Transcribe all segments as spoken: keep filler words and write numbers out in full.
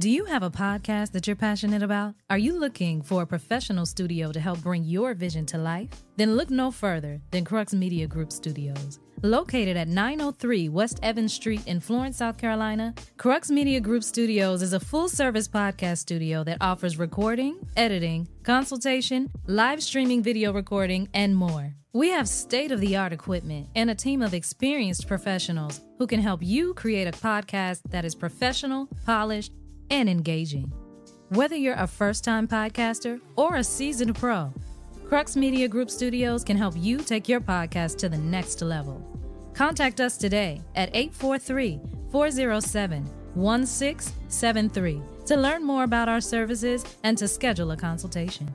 Do you have a podcast that you're passionate about? Are you looking for a professional studio to help bring your vision to life? Then look no further than Crux Media Group Studios. Located at nine oh three West Evans Street in Florence, South Carolina, Crux Media Group Studios is a full-service podcast studio that offers recording, editing, consultation, live streaming video recording, and more. We have state-of-the-art equipment and a team of experienced professionals who can help you create a podcast that is professional, polished, and engaging. Whether you're a first-time podcaster or a seasoned pro, Crux Media Group Studios can help you take your podcast to the next level. Contact us today at eight four three, four oh seven, one six seven three to learn more about our services and to schedule a consultation.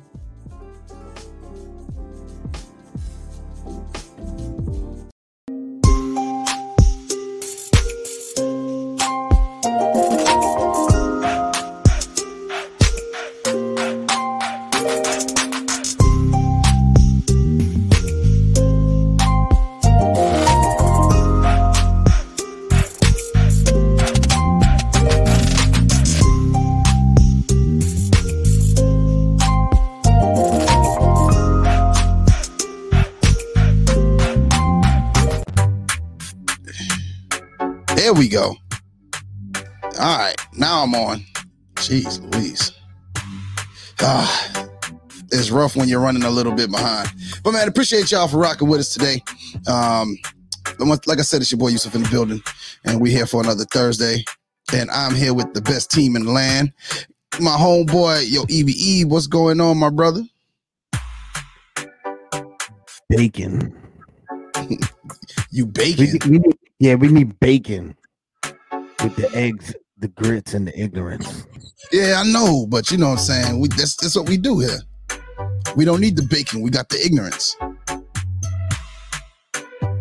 There we go. All right, now I'm on. Jeez Louise. Ah, it's rough when you're running a little bit behind. But man, appreciate y'all for rocking with us today. Um, like I said, it's your boy Yusuf in the building, and we're here for another Thursday. And I'm here with the best team in the land. My homeboy, yo, Evie, what's going on, my brother? Bacon. You bacon. We, we, yeah, we need bacon with the eggs, the grits, and the ignorance. Yeah, I know, but you know what I'm saying. We that's that's what we do here. We don't need the bacon. We got the ignorance.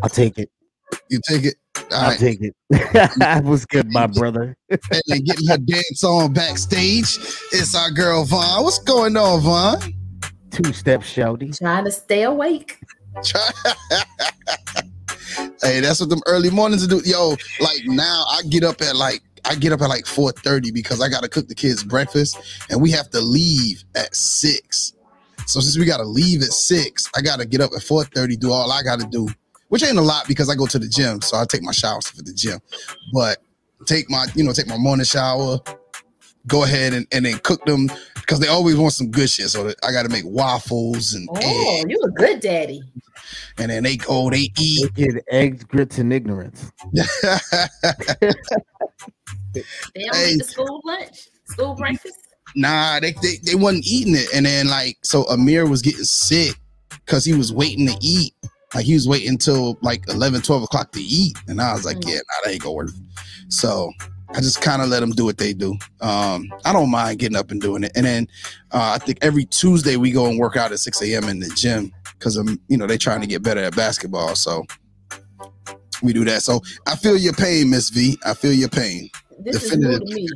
I'll take it. You take it. All I'll right. take it. That was good, my brother. And getting her dance on backstage. It's our girl Vaughn. What's going on, Vaughn? Two step shouty. Trying to stay awake. Hey, that's what them early mornings do. Yo, like now I get up at like I get up at like four thirty because I gotta cook the kids breakfast and we have to leave at six. So since we gotta leave at six, I gotta get up at four thirty, do all I gotta do, which ain't a lot because I go to the gym, so I take my showers for the gym. But take my, you know, take my morning shower, go ahead and, and then cook them because they always want some good shit. So I gotta make waffles and oh, eggs. You a good daddy. And then they go, they eat. They get eggs, grits, and ignorance. They don't hey. eat the school lunch, school breakfast. Nah, they, they they wasn't eating it. And then like, so Amir was getting sick because he was waiting to eat. Like he was waiting until like eleven, twelve o'clock to eat. And I was like, mm. yeah, nah, that ain't gonna work. So I just kind of let them do what they do. Um, I don't mind getting up and doing it. And then uh, I think every Tuesday we go and work out at six a.m. in the gym. Because, you know, they're trying to get better at basketball. So we do that. So I feel your pain, Miss V. I feel your pain. This Definitive is new to me.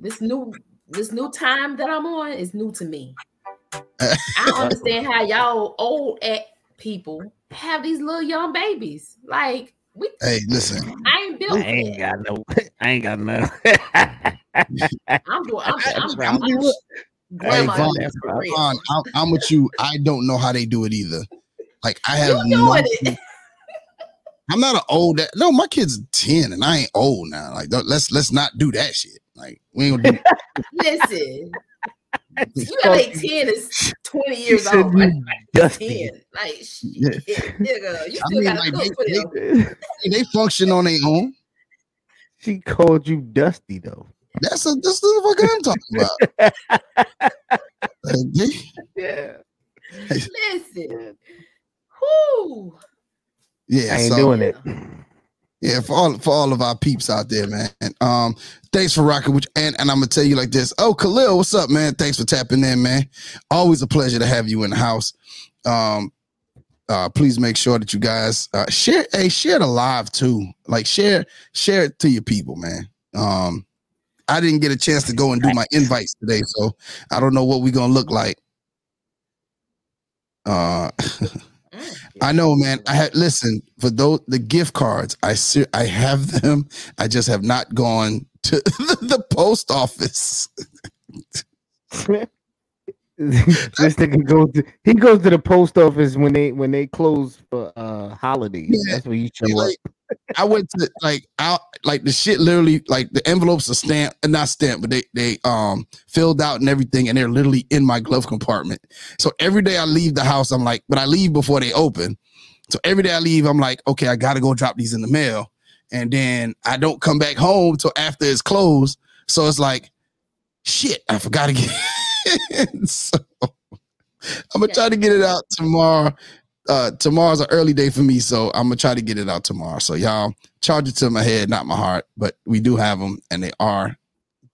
This new, this new time that I'm on is new to me. I don't understand how y'all old at people have these little young babies. Like, we. Hey, listen. I ain't built I ain't got no. I ain't got no. I'm doing. I'm, I'm, I'm, I'm Hey, Vaughn, Vaughn, I'm, I'm with you. I don't know how they do it either. Like I have no. It. I'm not an old. No, my kid's ten, and I ain't old now. Like let's let's not do that shit. Like we ain't gonna do. Listen, you got like ten is twenty years old. Like, like ten, like shit, yeah. Nigga, you still I mean, gotta like, cook they, for them. They, they function on their own. She called you dusty though. That's a that's the fuck I'm talking about. Yeah. Listen. Whoo. Yeah, I ain't so, doing it. Yeah, for all for all of our peeps out there, man. Um, thanks for rocking with you. And and I'm gonna tell you like this. Oh, Khalil, what's up, man? Thanks for tapping in, man. Always a pleasure to have you in the house. Um Uh, please make sure that you guys uh, share hey, share the live too. Like share, share it to your people, man. Um I didn't get a chance to go and do my invites today, so I don't know what we're gonna look like. Uh, I know, man. I had listen for those the gift cards. I ser- I have them. I just have not gone to the post office. This nigga goes to, he goes to the post office when they when they close for uh holidays. Yeah. That's where you show like, up. I went to like out like the shit literally like the envelopes are stamped not stamped, but they they um filled out and everything, and they're literally in my glove compartment. So every day I leave the house, I'm like, but I leave before they open. So every day I leave, I'm like, okay, I gotta go drop these in the mail, and then I don't come back home till after it's closed. So it's like, shit, I forgot again. So I'm gonna try to get it out tomorrow. Uh, tomorrow's an early day for me, so I'm gonna try to get it out tomorrow. So y'all charge it to my head, not my heart. But we do have them, and they are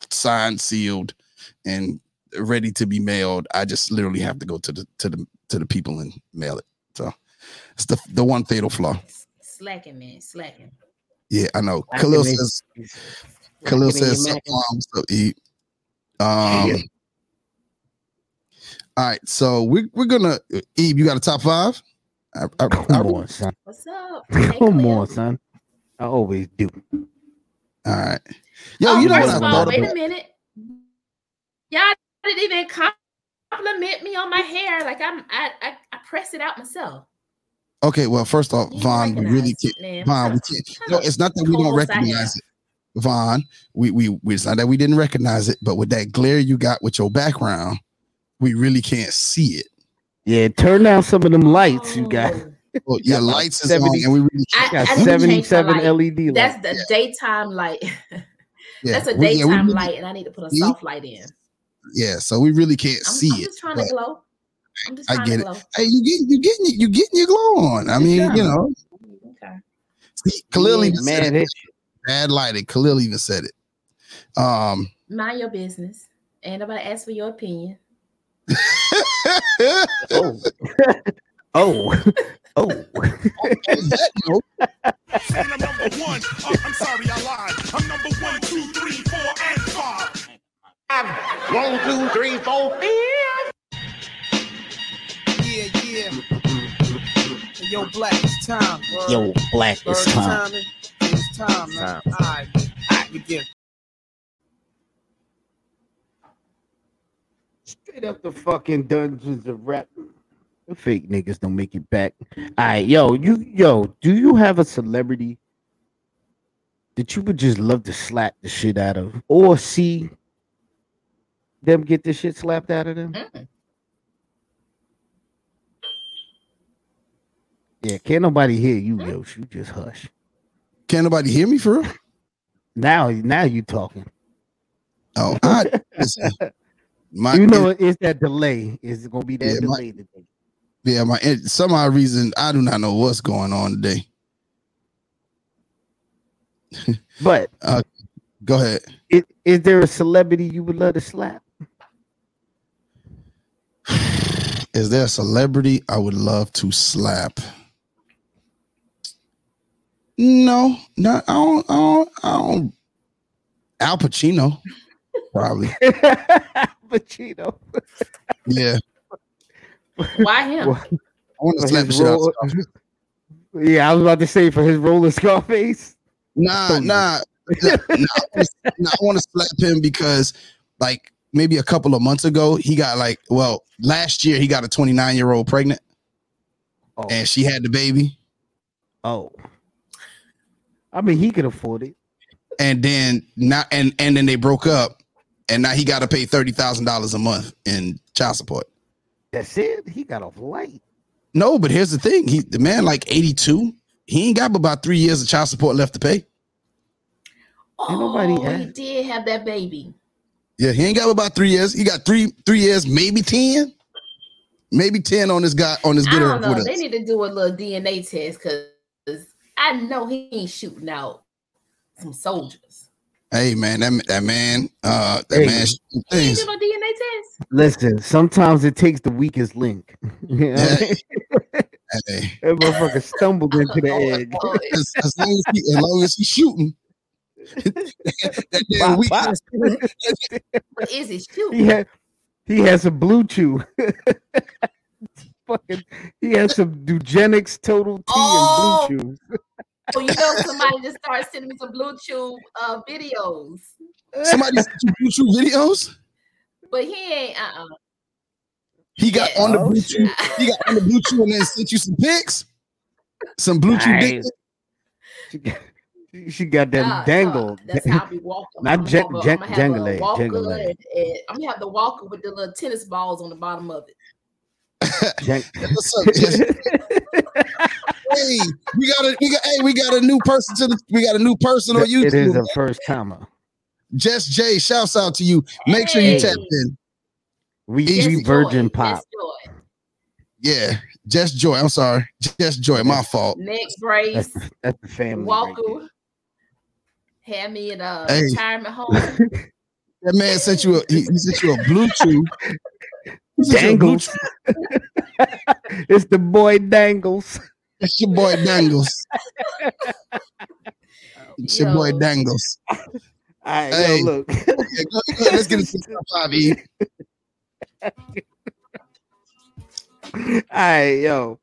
signed, sealed, and ready to be mailed. I just literally have to go to the to the to the people and mail it. So it's the the one fatal flaw. Slacking, man, slacking. Yeah, I know. Slacking Khalil me. says. Slacking Khalil says so long, so eat. Um. Yeah. All right, so we're we're gonna Eve. You got a top five? I, I, Come I, on, son. What's up? Hey, Come on, son. I always do. All right, yo, oh, you know what I all, thought wait about. Wait a minute, y'all didn't even compliment me on my hair. Like I'm, I I, I press it out myself. Okay, well, first off, Vaughn, we really can't. Man, Vaughn, we can't. No, it's not that we don't recognize it, Vaughn. We we it's not that we didn't recognize it, but with that glare you got with your background. We really can't see it. Yeah, turn down some of them lights you got. Well, yeah, lights is seventy, on, and we really I, got I seventy-seven L E D lights. That's the yeah. daytime light. Yeah. That's a daytime we, yeah, we really, light, and I need to put a see? soft light in. Yeah, so we really can't I'm, see I'm it. I'm just trying to glow. I'm just trying I get to glow. It. Hey, you getting you getting you getting your glow on. I mean, sure. you know. Okay. See, Khalil yeah, even man, said it. Bad lighting. Khalil even said it. Um, Mind your business. Ain't nobody ask for your opinion. oh, oh, oh! I'm number one. I'm sorry, I lied. I'm number one, two, three, four, and five. I'm one, two, three, four, five. Yeah, yeah. Hey, yo, black, it's time. Bro. Yo, black, it's time. Timing. It's time, man. All right, all right, begin. Straight up the fucking dungeons of rap. The fake niggas don't make it back. All right, yo, you, yo, do you have a celebrity that you would just love to slap the shit out of, or see them get the shit slapped out of them? Mm-hmm. Yeah, can't nobody hear you, yo. You just hush. Can't nobody hear me for real? Now, now you talking. Oh, I. My, you know it is that delay. Is it gonna be that yeah, delay my, today? Yeah, my some odd reason I do not know what's going on today. But uh, go ahead. Is, is there a celebrity you would love to slap? Is there a celebrity I would love to slap? No, not I don't. I don't. I don't Al Pacino, probably. Pacino. Yeah. Why him? Well, I want to slap the shit out of Scarface. Yeah, I was about to say for his role in Scarface. Nah, nah, nah, nah, nah. I want to slap him because, like, maybe a couple of months ago, he got like, well, last year he got a twenty-nine year old pregnant, oh. and she had the baby. Oh, I mean, he could afford it. And then not, and and then they broke up. And now he got to pay thirty thousand dollars a month in child support. That's it? He got off light. No, but here's the thing. He, the man, like eighty-two, he ain't got about three years of child support left to pay. Oh, nobody he did have that baby. Yeah, he ain't got about three years. He got three three years, maybe ten. Maybe ten on this guy, on this good earth with us. They need to do a little D N A test because I know he ain't shooting out some soldiers. Hey man, that that man, uh, that hey, man. Things. You do no D N A test? Listen, sometimes it takes the weakest link. You know? Hey, hey. That motherfucker stumbled into the egg. As, as, long as, he, as long as he's shooting, that damn weakest. What is he shooting? He had, he has some Blue Chew. Fucking, he has some Dugenics Total T oh. and Blue Chew. Oh, you know, somebody just started sending me some Blue Chew uh, videos. Somebody YouTube videos? But he ain't, uh-uh. He got yeah. on the oh, Blue Chew. He got on the Blue Chew and then sent you some pics? Some Blue Chew nice. dick. She got them uh, dangled. Uh, that's how we walk. Not j- j- I'm jangle it. I'm gonna have the walker with the little tennis balls on the bottom of it. Jan- What's up, Jess? Hey, we got a we got hey, we got a new person to the, we got a new person on YouTube. It is a first timer. Jess J, shouts out to you. Make hey. sure you tap in. We Jess virgin Joy. Pop. Jess yeah, Jess Joy. I'm sorry, Jess Joy. My fault. Next race. That's, that's the family. Walker. Right had me at a hey. retirement home. That man sent you a he, he sent you a Blue Chew. Dangles. It's the boy Dangles. It's your boy Dangles. It's yo. your boy Dangles. All right, hey. yo, look. Okay, go, go, let's get into top five, E. All right, yo.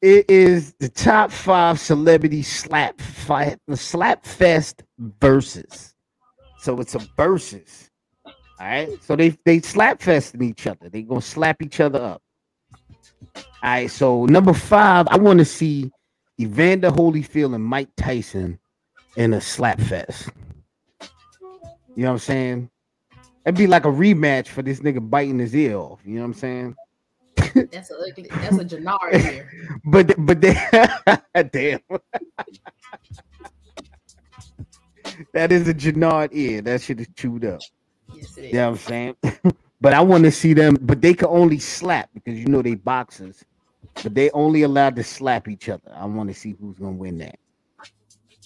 It is the top five celebrity slap fight, the slap fest versus. So it's a versus. All right. So they they slap festing each other. They gonna slap each other up. All right. So number five, I want to see Evander Holyfield and Mike Tyson in a slap fest. You know what I'm saying? That'd be like a rematch for this nigga biting his ear off. You know what I'm saying? That's a that's a Jannard here. But but they, damn, that is a Jannard ear. That shit is chewed up. Yes, it is. You know what I'm saying? But I want to see them. But they can only slap because you know they boxers. But they only allowed to slap each other. I want to see who's gonna win that.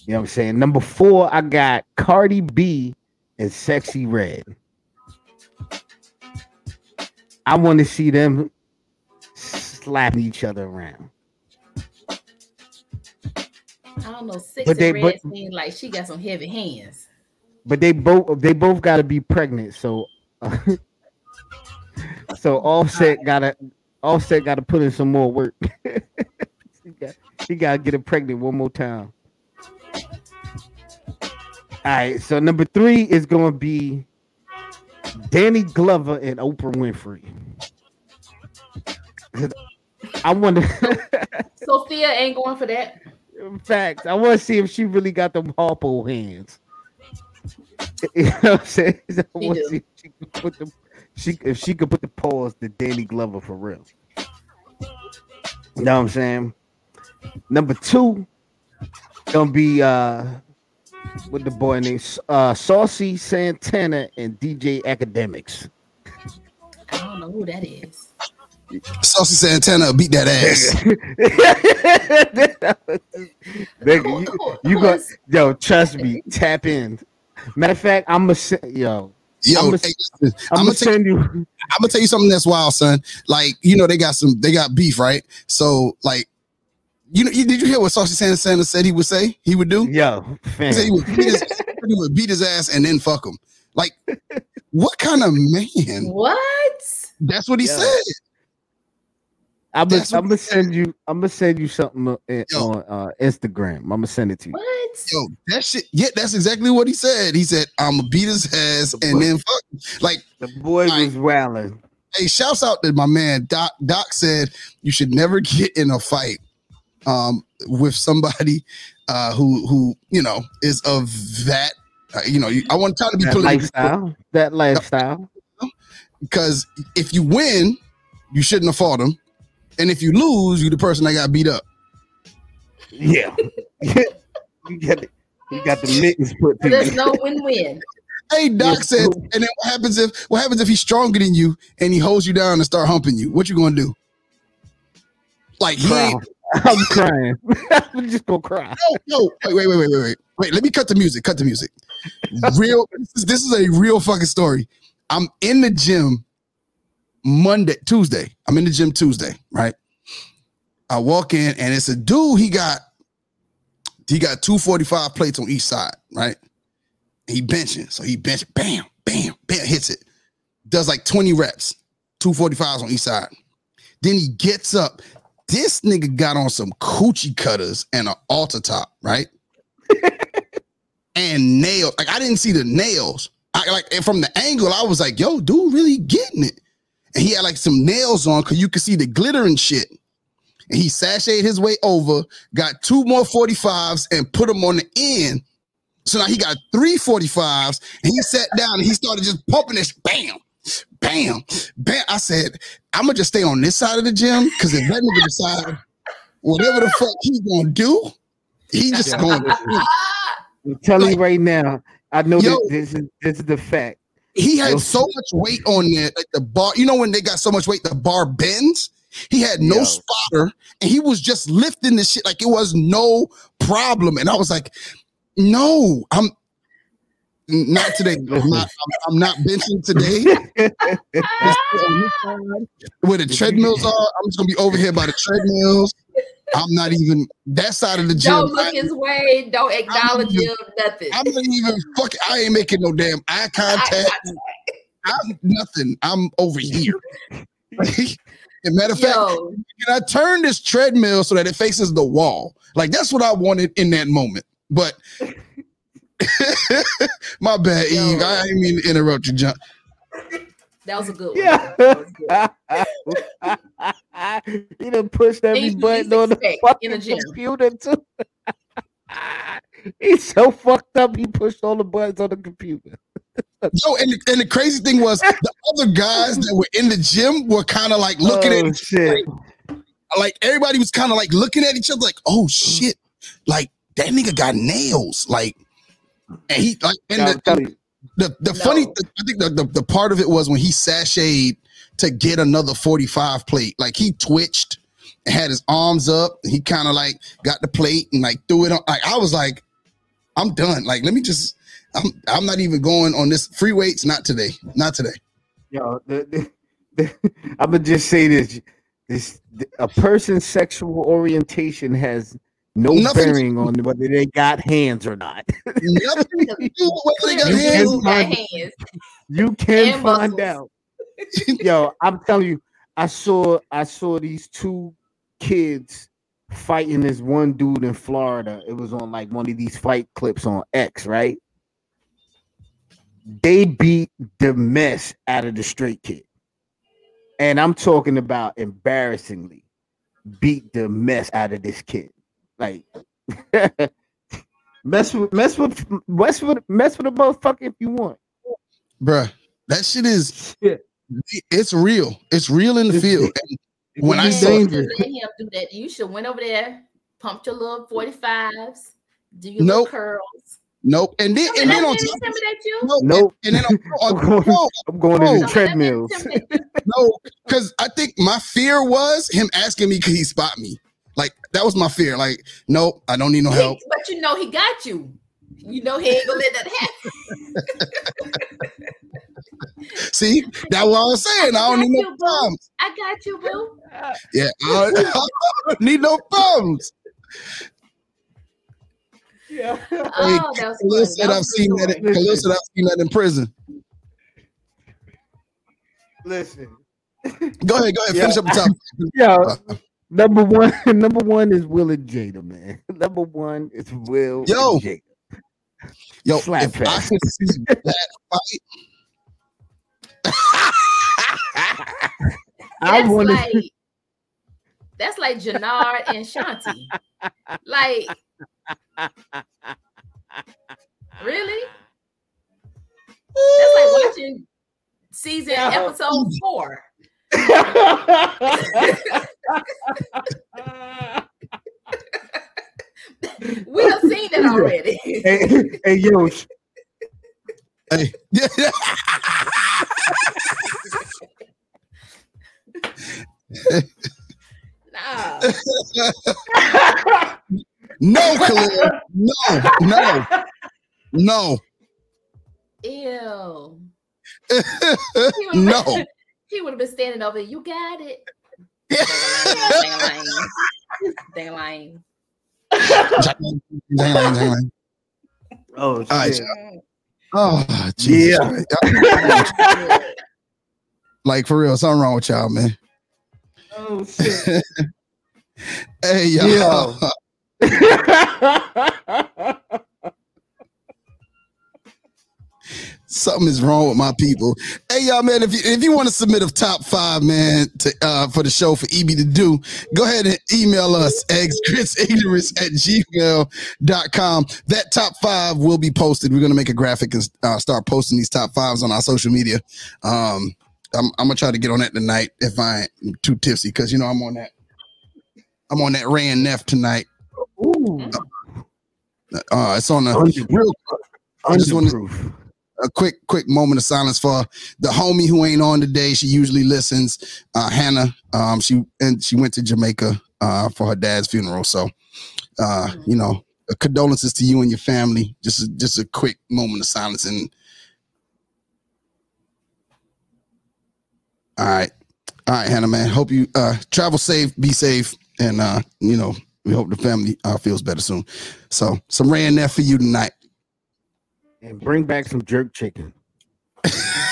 You know what I'm saying? Number four, I got Cardi B and Sexy Red. I want to see them slapping each other around. I don't know. Six but they, and Red but, seemed like she got some heavy hands. But they both they both got to be pregnant, so uh, so Offset got to Offset got to put in some more work. He got to get her pregnant one more time. All right, so number three is gonna be Danny Glover and Oprah Winfrey. I wonder. Sophia ain't going for that. Facts. I want to see if she really got them Harpo hands. You know what I'm saying? I want to see if she could put the she if she could put the paws to Danny Glover for real. You know what I'm saying? Number two, gonna be uh with the boy named uh Saucy Santana and D J Academics. I don't know who that is. Saucy Santana beat that ass. Nigga, you, you go, yo, trust me, tap in. Matter of fact, I'm gonna yo, yo, I'm gonna hey, I'm I'm send you. I'm gonna tell you something that's wild, son. Like you know, they got some, they got beef, right? So like, you know, you, did you hear what Saucy Santana said he would say he would do? Yo, he, said he, would beat his, he would beat his ass and then fuck him. Like, what kind of man? What? That's what he yo. said. I'm gonna I'm send you. I'm gonna send you something on uh, Instagram. I'm gonna send it to you. What? Yo, that shit. Yeah, that's exactly what he said. He said, "I'm gonna beat his ass the and boy. then fuck." Him. Like the boy like, was wilding. Hey, shouts out to my man Doc. Doc said you should never get in a fight um, with somebody uh, who who you know is of that. Uh, you know, I want to try to be that lifestyle. That lifestyle. Because if you win, you shouldn't have fought him. And if you lose, you the person that got beat up. Yeah. You got it. You got the mittens put to you. There's no win-win. Hey, Doc yes. says, and then what happens if what happens if he's stronger than you and he holds you down and start humping you? What you gonna do? Like he ain't- I'm crying. I'm just gonna cry. No, no, wait, wait, wait, wait, wait. Wait, let me cut the music. Cut the music. Real this is a real fucking story. I'm in the gym. Monday, Tuesday. I'm in the gym Tuesday, right? I walk in and it's a dude. He got he got two forty-five plates on each side, right? He benching. So he benching. Bam, bam, bam, hits it. Does like twenty reps, two forty-fives on each side. Then he gets up. This nigga got on some coochie cutters and an altar top, right? And nails. Like I didn't see the nails, I like and from the angle, I was like, yo, dude really getting it. And he had like some nails on because you could see the glitter and shit. And he sashayed his way over, got two more forty-fives and put them on the end. So now he got three forty-fives and he sat down and he started just pumping this. Bam, bam, bam. I said, I'm going to just stay on this side of the gym because if that nigga decide whatever the fuck he's going to do, he just going to I'm telling like, you right now, I know yo, that this is this is the fact. He had so much weight on there, like the bar. You know when they got so much weight, the bar bends. He had no yo. spotter, and he was just lifting this shit like it was no problem. And I was like, "No, I'm not today. I'm not, I'm, I'm not benching today." Where the treadmills are, I'm just gonna be over here by the treadmills. I'm not even that side of the gym. Don't look I, his way. Don't acknowledge even, him. Nothing. I'm not even fucking. I ain't making no damn eye contact. Eye contact. I'm nothing. I'm over here. As a matter of fact, can I turn this treadmill so that it faces the wall? Like that's what I wanted in that moment. But my bad, Eve. Yo. I didn't mean to interrupt you, John. That was a good one. Yeah. That was good. He done pushed every he's, button he's on the fucking in the computer too. He's so fucked up. He pushed all the buttons on the computer. Yo, and the, and the crazy thing was the other guys that were in the gym were kind of like looking oh, at shit. Like, like everybody was kind of like looking at each other like, oh shit, like that nigga got nails, like, and he like and no, the. The the no. funny, I think the, the, the part of it was when he sashayed to get another forty-five plate. Like he twitched, and had his arms up. He kind of like got the plate and like threw it on. Like I was like, I'm done. Like let me just, I'm I'm not even going on this free weights. Not today. Not today. Yo, the, the, the, I'm gonna just say this: this the, a person's sexual orientation has. No nothing bearing on whether they got hands or not. Nothing to do with whether they got hands. You can find, hands. You can find out. Yo, I'm telling you, I saw I saw these two kids fighting this one dude in Florida. It was on like one of these fight clips on X, right? They beat the mess out of the straight kid. And I'm talking about embarrassingly beat the mess out of this kid. Like mess with mess with mess with mess with a motherfucker if you want, bruh. That shit is shit. It's real. It's real in the it's field. It. When yeah, I say you should let him do that, you should went over there, pumped your little forty-fives, do your nope. little curls. Nope. And then and then on top, nope. And then I'm going no, into treadmills. No, because I think my fear was him asking me could he spot me. Like that was my fear. Like, nope, I don't need no help. He, but you know he got you. You know he ain't gonna let that happen. See, that's what I was saying. I, I don't need you, no problems. Boo. I got you, boo. Yeah, I, I don't need no problems. Yeah. Oh, hey, that Khalil said I've seen that. In, Khalil said I've seen that in prison. Listen. Go ahead. Go ahead. Finish yeah. up the top. Yeah. Number one, number one is Will and Jada, man. Number one is Will yo, and Jada. Yo, slap if I could see that fight. I that's, wanna... like, that's like Jannard and Shanti. Like, really? Ooh. That's like watching season yeah. episode four. We have seen that already. Hey, hey yo. Hey. Nah. No, Khalil. No, no, no. Ew. No. He would have been standing over. You got it. They lying. They lying. Oh, shit. Oh, geez. Yeah. Like for real, something wrong with y'all, man. Oh shit. Hey y'all. Yeah. Something is wrong with my people. Hey, y'all, man, if you, if you want to submit a top five, man, to, uh, for the show for E B to do, go ahead and email us, eggs, grits, ignorance at gmail dot com. That top five will be posted. We're going to make a graphic and uh, start posting these top fives on our social media. Um, I'm, I'm going to try to get on that tonight if I ain't too tipsy, because, you know, I'm on that. I'm on that Raya Neff tonight. Ooh. Uh, uh, it's on a real I just want to... A quick, quick moment of silence for the homie who ain't on today. She usually listens, uh, Hannah. Um, she and she went to Jamaica uh, for her dad's funeral. So, uh, you know, condolences to you and your family. Just, just a quick moment of silence. And all right, all right, Hannah, man. Hope you uh, travel safe, be safe, and uh, you know, we hope the family uh, feels better soon. So, some Ray and Neff for you tonight. And bring back some jerk chicken. All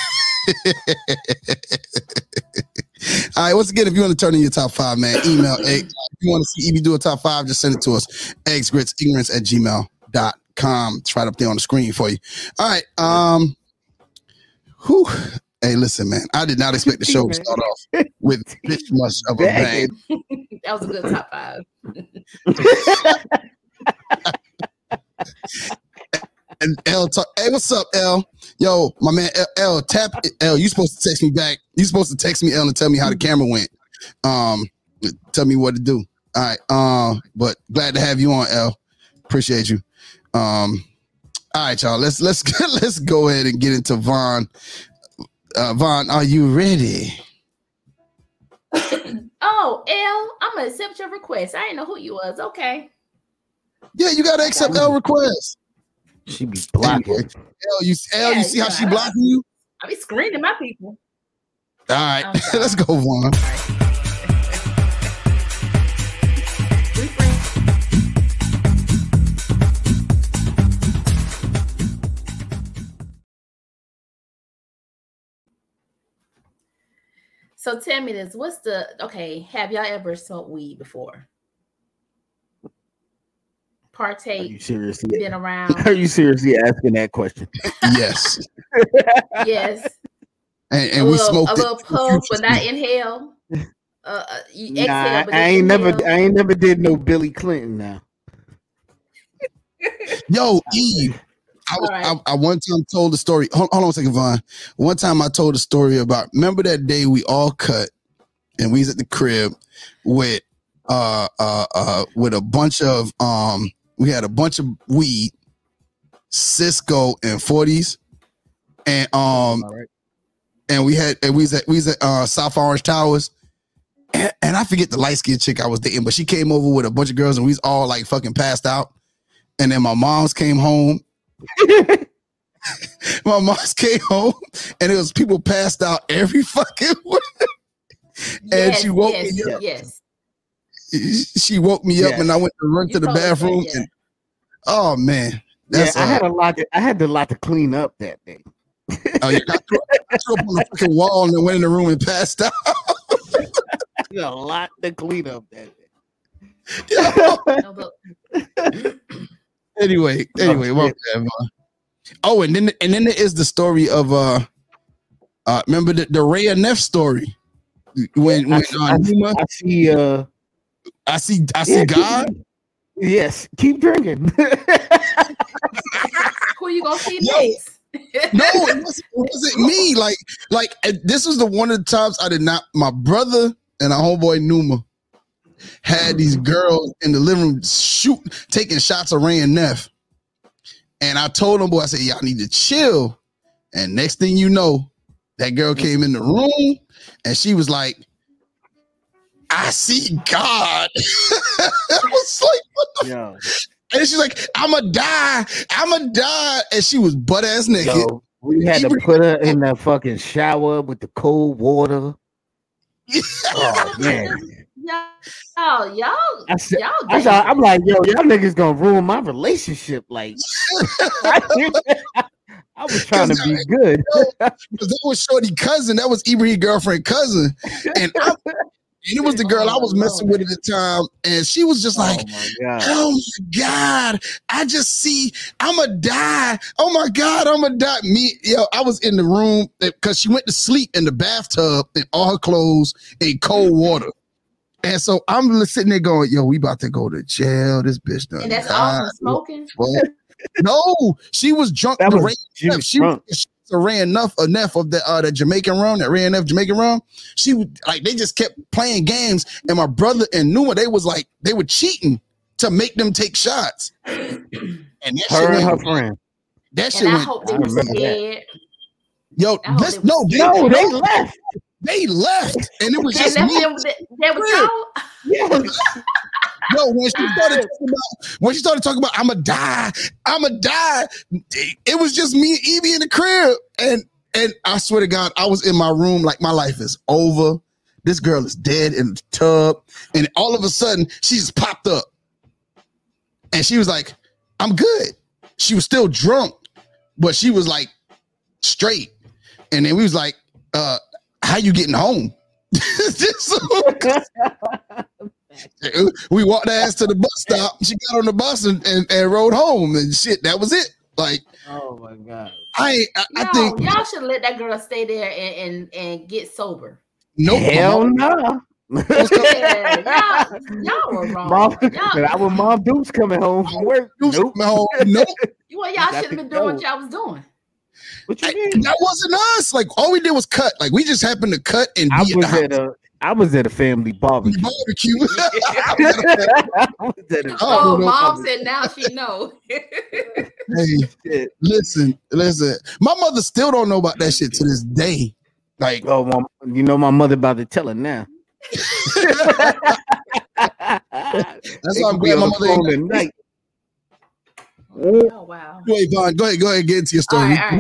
right, once again, if you want to turn in your top five, man, email eggs. If you want to see E B do a top five, just send it to us. Eggs, grits, ignorance at gmail dot com. It's right up there on the screen for you. All right. Um, whew. Hey, listen, man, I did not expect the show to start off with this much of a bang. That was a good top five. And L talk. Hey, what's up, L? Yo, my man, L, L tap it. L, you supposed to text me back. You supposed to text me, L, and tell me how the camera went. Um, tell me what to do. All right. Um, uh, but glad to have you on, L. Appreciate you. Um, all right, y'all. Let's let's let's go ahead and get into Vaughn. Uh, Vaughn, are you ready? Oh, L, I'm gonna accept your request. I didn't know who you was. Okay. Yeah, you gotta accept L request. She be blocking. L, you, L, yeah, you see yeah. how she blocking you? I be screening my people. All right, let's go, Vaughn. So tell me this, what's the, okay, have y'all ever smoked weed before? Partake. Are you seriously been around? Are you seriously asking that question? Yes. Yes. And, and we little, smoked a little puff, but not inhale. Uh, you nah, exhale, but I ain't inhale. never. I ain't never did no Billy Clinton. Now, yo, Eve, I, was, right. I I one time told the story. Hold, hold on a second, Vaughn. One time I told a story about. Remember that day we all cut, and we was at the crib with uh uh uh with a bunch of um. We had a bunch of weed, Cisco and forties, and um, right. and we had and we was at we was at uh, South Orange Towers, and, and I forget the light skinned chick I was dating, but she came over with a bunch of girls, and we was all like fucking passed out, and then my moms came home. My moms came home, and it was people passed out every fucking one, and yes, she woke yes, me up. Yes. She woke me up yeah. and I went to run you to the bathroom. That, yeah. and, oh man, that's yeah, I had a lot. To, I had a lot to clean up that day. Oh yeah, I threw, I threw up on the fucking wall and went in the room and passed out. You had a lot to clean up that day. Yeah. anyway, anyway, oh, well, man, uh, oh, and then and then there is the story of uh, uh remember the the Raya Neff story when when I, uh, I, Numa, I see uh. I see I see yeah, God. Keep, yes, keep drinking. Who you gonna see next? No, it wasn't, it wasn't me. Like, like this was the one of the times I did not my brother and our homeboy Numa had these girls in the living room shoot taking shots of Raya Neff. And I told them, boy, I said, y'all need to chill. And next thing you know, that girl came in the room and she was like, I see God. I was like, what the Yo. F-? And she's like, I'ma die. I'ma die. And she was butt ass naked. Yo, we had Ibra- to put her in the fucking shower with the cold water. Oh man. Yo, oh, y'all, I said, y'all I saw, I'm like, yo, y'all niggas gonna ruin my relationship. Like I was trying to be I, good. Because that was Shorty cousin, that was Ibra girlfriend cousin. And I'm And it was the girl oh, I was messing no, with at the time. And she was just like, oh my, oh my God, I just see, I'm a die. Oh my God, I'm a die. Me, yo, I was in the room because she went to sleep in the bathtub in all her clothes in cold water. And so I'm sitting there going, yo, we about to go to jail. This bitch done. And that's all from smoking? No, she was drunk. That was Raya she drunk. Was a Raya Neff, a Neff of the uh, the Jamaican rum, that Raya Neff Jamaican rum. She would, like, they just kept playing games, and my brother and Numa, they was like, they were cheating to make them take shots. And that her shit and went, her friend. That and shit I went. Hope they were scared. Yo, this, no, they, no, they left. They left, and it was just me. That was all. Yo, when she started talking about, when she started talking about, I'ma die, I'ma die. It was just me and Evie in the crib, and and I swear to God, I was in my room like my life is over. This girl is dead in the tub, and all of a sudden she just popped up, and she was like, "I'm good." She was still drunk, but she was like straight, and then we was like, uh, "How you getting home?" We walked her ass to the bus stop. She got on the bus and, and, and rode home and shit. That was it. Like, oh my God. I I, no, I think y'all should let that girl stay there and and, and get sober. No, nope. Hell no. Yeah, y'all, y'all were wrong. Mom, y'all, I was Mom Dukes coming home from work. Nope. Home. Nope. You well, y'all should have been doing go. What y'all was doing. What you I, mean? That wasn't us. Like, all we did was cut. Like, we just happened to cut and I be was at a I was at a family barbecue. Barbecue. Oh, Mom said now she know. Hey, listen, listen. My mother still don't know about that shit to this day. Like, oh, my, you know, my mother about to tell her now. That's why I'm glad my mother ain't tonight. Oh wow. Go ahead, Vaughn. Go ahead, go ahead, get into your story. All right,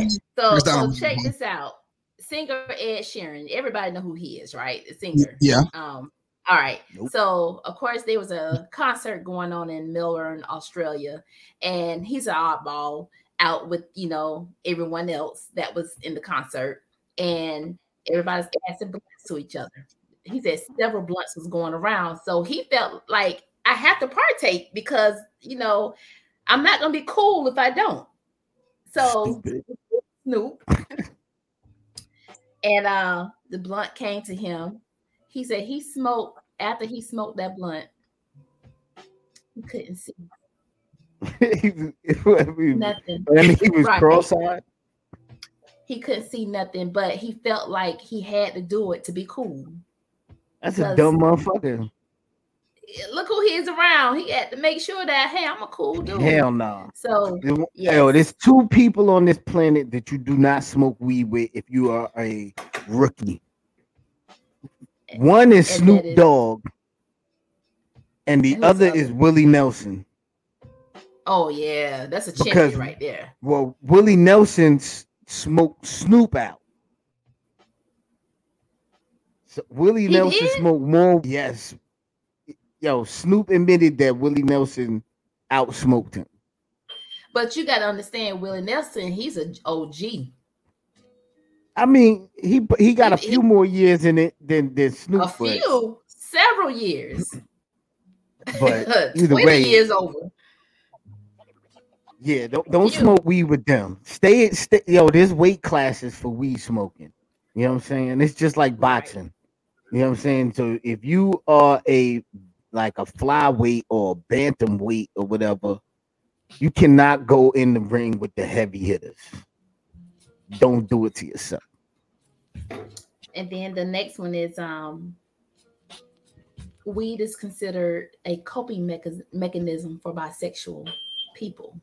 all right. So, so check this out. Singer Ed Sheeran, everybody know who he is, right? The singer. Yeah. Um. All right. Nope. So of course there was a concert going on in Melbourne, Australia, and he's an oddball out with, you know, everyone else that was in the concert, and everybody's passing blunts to each other. He said several blunts was going around, so he felt like I have to partake because, you know, I'm not gonna be cool if I don't. So Snoop. And uh, the blunt came to him. He said he smoked, after he smoked that blunt, he couldn't see. Nothing. I mean, he was right. Cross-eyed. He couldn't see nothing, but he felt like he had to do it to be cool. That's a dumb motherfucker. Look who he is around. He had to make sure that, hey, I'm a cool dude. Hell no. Nah. So, yes. Yo, there's two people on this planet that you do not smoke weed with if you are a rookie. One is and Snoop is, Dogg, and the other up? Is Willie Nelson. Oh, yeah. That's a champion right there. Well, Willie Nelson smoked Snoop out. So Willie he Nelson did? Smoked more. Yes. Yo, Snoop admitted that Willie Nelson outsmoked him. But you got to understand, Willie Nelson, he's an O G. I mean, he he got a he, few he, more years in it than, than Snoop. A but. Few, several years. But either twenty way, years over. Yeah, don't don't you. Smoke weed with them. Stay, stay. Yo, there's weight classes for weed smoking. You know what I'm saying? It's just like boxing. You know what I'm saying? So if you are a like a flyweight or a bantamweight or whatever, you cannot go in the ring with the heavy hitters. Don't do it to yourself. And then the next one is um, weed is considered a coping mecha- mechanism for bisexual people.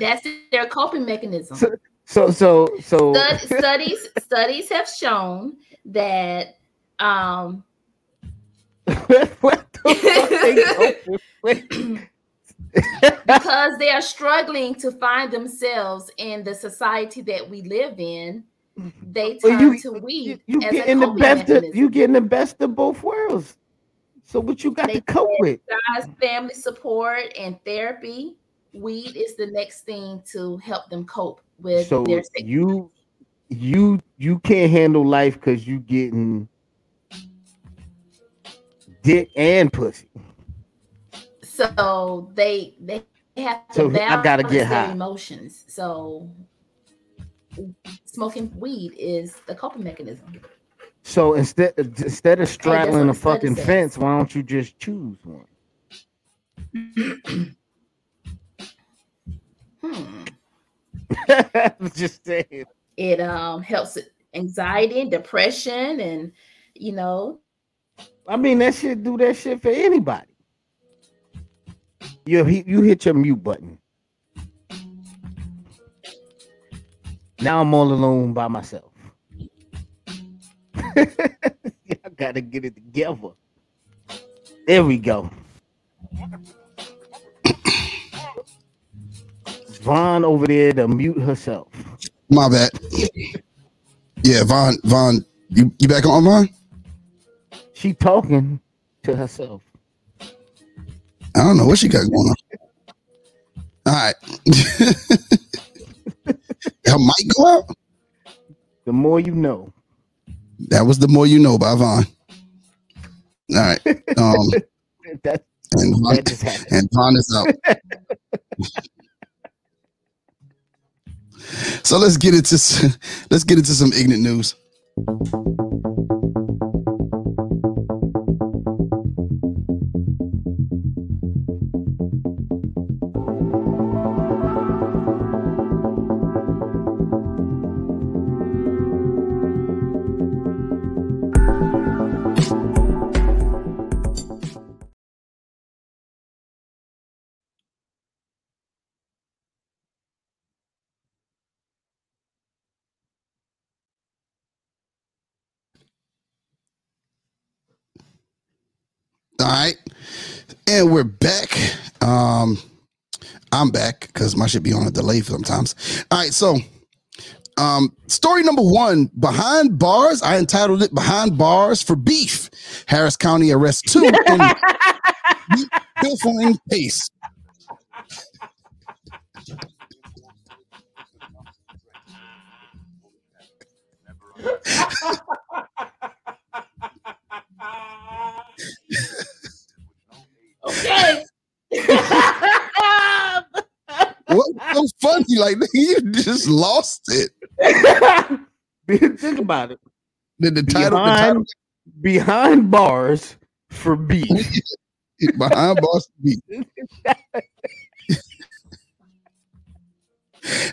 That's their coping mechanism. So, so, so, so. Stud- studies, studies have shown that Um, what the fuck? Because they are struggling to find themselves in the society that we live in, they turn well, you, to weed you, you as a coping mechanism. You're getting the best of both worlds. So what you got they to cope with? Besides family support and therapy, weed is the next thing to help them cope with so their sexuality. You you you can't handle life because you getting dick and pussy. So they they have to so balance I gotta get their high. emotions. So smoking weed is the coping mechanism. So instead instead of straddling a fucking fence, why don't you just choose one? hmm. Just saying. It um helps anxiety and depression, and you know. I mean, that shit do that shit for anybody. You you hit your mute button. Now I'm all alone by myself. Y'all gotta get it together. There we go. Vaughn over there to mute herself. My bad. Yeah, Vaughn, Vaughn, you, you back on, Vaughn? She talking to herself. I don't know what she got going on. All right. Her mic go out? The more you know. That was The More You Know by Vaughn. All right. Um, that, and, Vaughn, that and Vaughn is out. So let's get into let's get into some ignorant news. All right, and we're back. Um, I'm back because my shit be on a delay sometimes. All right, so um, story number one, behind bars. I entitled it "Behind Bars for Beef." Harris County arrests two in pilfering case. Okay. What's so funny? Like, you just lost it. Think about it. The, the, title, behind, the title Behind Bars for Beef. Behind Bars for Beef.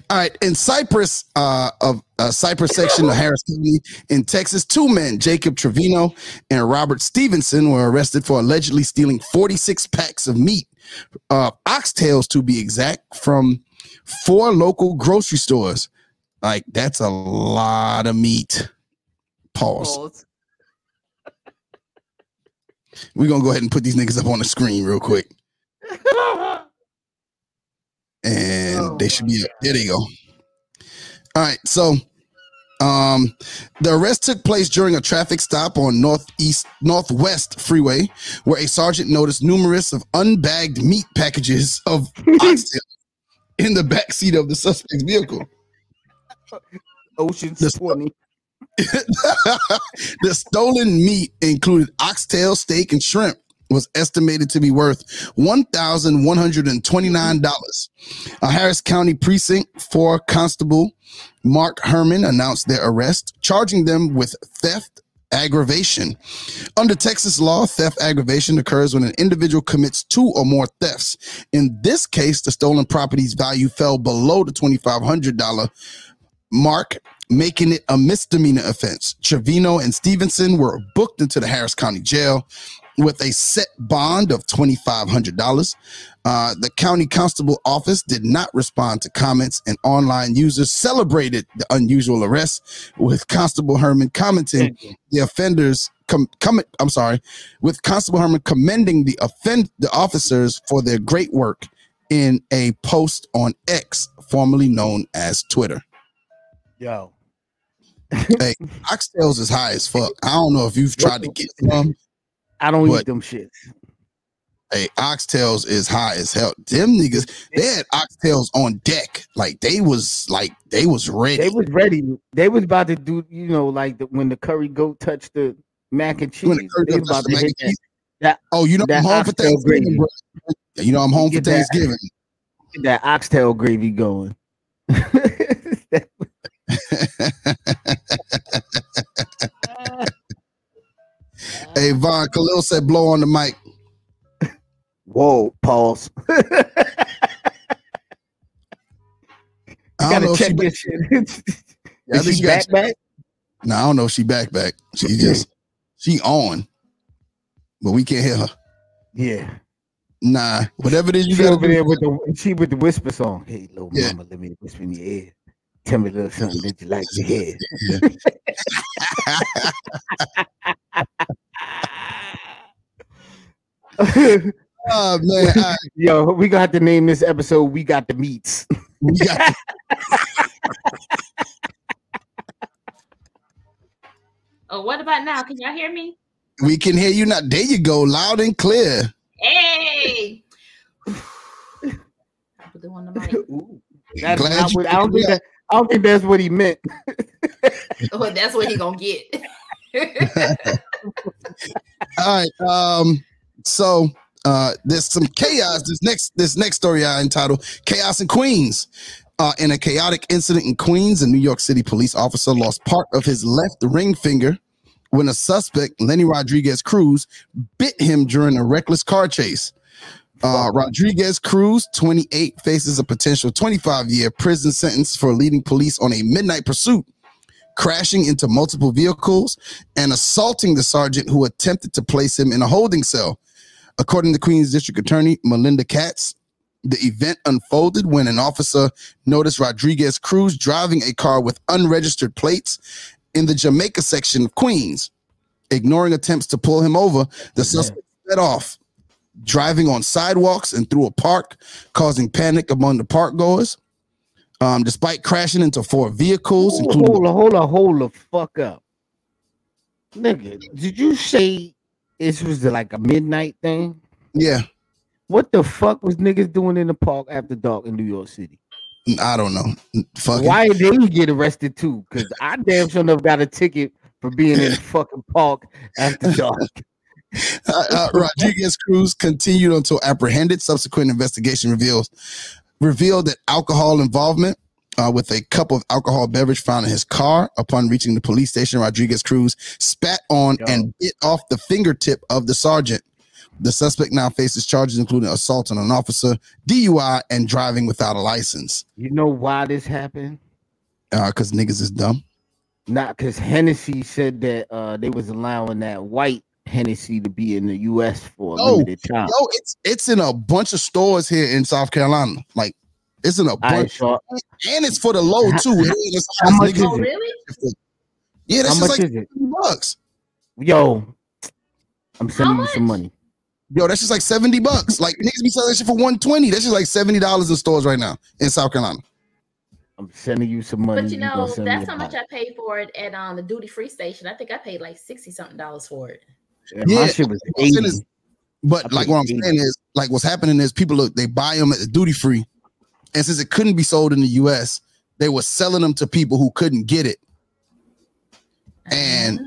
All right, in Cypress, uh, of uh, Cypress section of Harris County in Texas, two men, Jacob Trevino and Robert Stevenson, were arrested for allegedly stealing forty-six packs of meat, uh, oxtails to be exact, from four local grocery stores. Like, that's a lot of meat. Pause. Pause. We're going to go ahead and put these niggas up on the screen real quick. And oh, they should be up. There they go. All right. So um, the arrest took place during a traffic stop on Northeast Northwest Freeway, where a sergeant noticed numerous of unbagged meat packages of oxtails in the backseat of the suspect's vehicle. Ocean's the, twenty. The stolen meat included oxtail, steak, and shrimp. Was estimated to be worth one thousand one hundred twenty-nine dollars. A Harris County Precinct four Constable Mark Herman announced their arrest, charging them with theft aggravation. Under Texas law, theft aggravation occurs when an individual commits two or more thefts. In this case, the stolen property's value fell below the two thousand five hundred dollars mark, making it a misdemeanor offense. Trevino and Stevenson were booked into the Harris County Jail with a set bond of two thousand five hundred dollars. Uh, the county constable's office did not respond to comments, and online users celebrated the unusual arrest, with Constable Herman commenting the offenders com- com- I'm sorry, with Constable Herman commending the offend the officers for their great work in a post on X, formerly known as Twitter. Yo. Hey, oxtails is high as fuck. I don't know if you've tried to get some. I don't but eat them shits. Hey, oxtails is high as hell. Them niggas, they had oxtails on deck. Like they was like they was ready. They was ready. They was about to do, you know, like the, when the curry goat touched the mac and cheese. When the curry goat touched the mac and cheese. That, oh, you know I'm home for Thanksgiving, bro. You know I'm home for Thanksgiving. Get that oxtail gravy going. Hey, Vaughn, Khalil said blow on the mic. Whoa, pause. I gotta check this shit. Is she back back? No, I don't know if she back back. She just she on, but we can't hear her. Yeah. Nah, whatever it is, you she over there with the she with the whisper song. Hey, little yeah. mama, let me whisper in your ear. Tell me a little something that you like to hear. Yeah. Oh man, I, yo, we got to name this episode. We got the meats. We got the- oh, what about now? Can y'all hear me? We can hear you now. There you go, loud and clear. Hey, I put them on the mic. That's I, would, I don't think that. I don't think that's what he meant. Well, that's what he gonna get. All right. Um. So. Uh, there's some chaos. This next this next story I entitled Chaos in Queens. Uh, in a chaotic incident in Queens, a New York City police officer lost part of his left ring finger when a suspect, Lenny Rodriguez Cruz, bit him during a reckless car chase. Uh, Rodriguez Cruz, twenty-eight, faces a potential twenty-five year prison sentence for leading police on a midnight pursuit, crashing into multiple vehicles, and assaulting the sergeant who attempted to place him in a holding cell. According to Queens District Attorney Melinda Katz, the event unfolded when an officer noticed Rodriguez Cruz driving a car with unregistered plates in the Jamaica section of Queens. Ignoring attempts to pull him over, the suspect yeah. sped off, driving on sidewalks and through a park, causing panic among the parkgoers. Um, despite crashing into four vehicles, hold, including hold, hold, hold, hold the fuck up, nigga! Did you say? This was like a midnight thing. Yeah. What the fuck was niggas doing in the park after dark in New York City? I don't know. Fuck Why did they get arrested too? Because I damn sure never got a ticket for being in the fucking park after dark. uh, uh, Rodriguez Cruz continued until apprehended. Subsequent investigation reveals revealed that alcohol involvement. Uh, with a cup of alcohol beverage found in his car. Upon reaching the police station, Rodriguez Cruz spat on Yo. and bit off the fingertip of the sergeant. The suspect now faces charges including assault on an officer, D U I, and driving without a license. You know why this happened? Uh, because niggas is dumb. Not because Hennessy said that uh, they was allowing that white Hennessy to be in the U S for a yo, limited time. Yo, it's, it's in a bunch of stores here in South Carolina. Like, it's in a bunch, right, and it's for the low too. It's how much is it? Really? Yeah, that's just like seventy bucks. Yo, I'm sending you some money. Yo, that's just like seventy bucks. Like niggas be selling that shit for one twenty. That's just like seventy dollars in stores right now in South Carolina. I'm sending you some money. But you know, you that's how much money. I paid for it at um the duty free station. I think I paid like sixty something dollars for it. Yeah, yeah, my shit was eighty. Is, but like what I'm eighty. Saying is, like what's happening is people look, they buy them at the duty free. And since it couldn't be sold in the U S, they were selling them to people who couldn't get it. And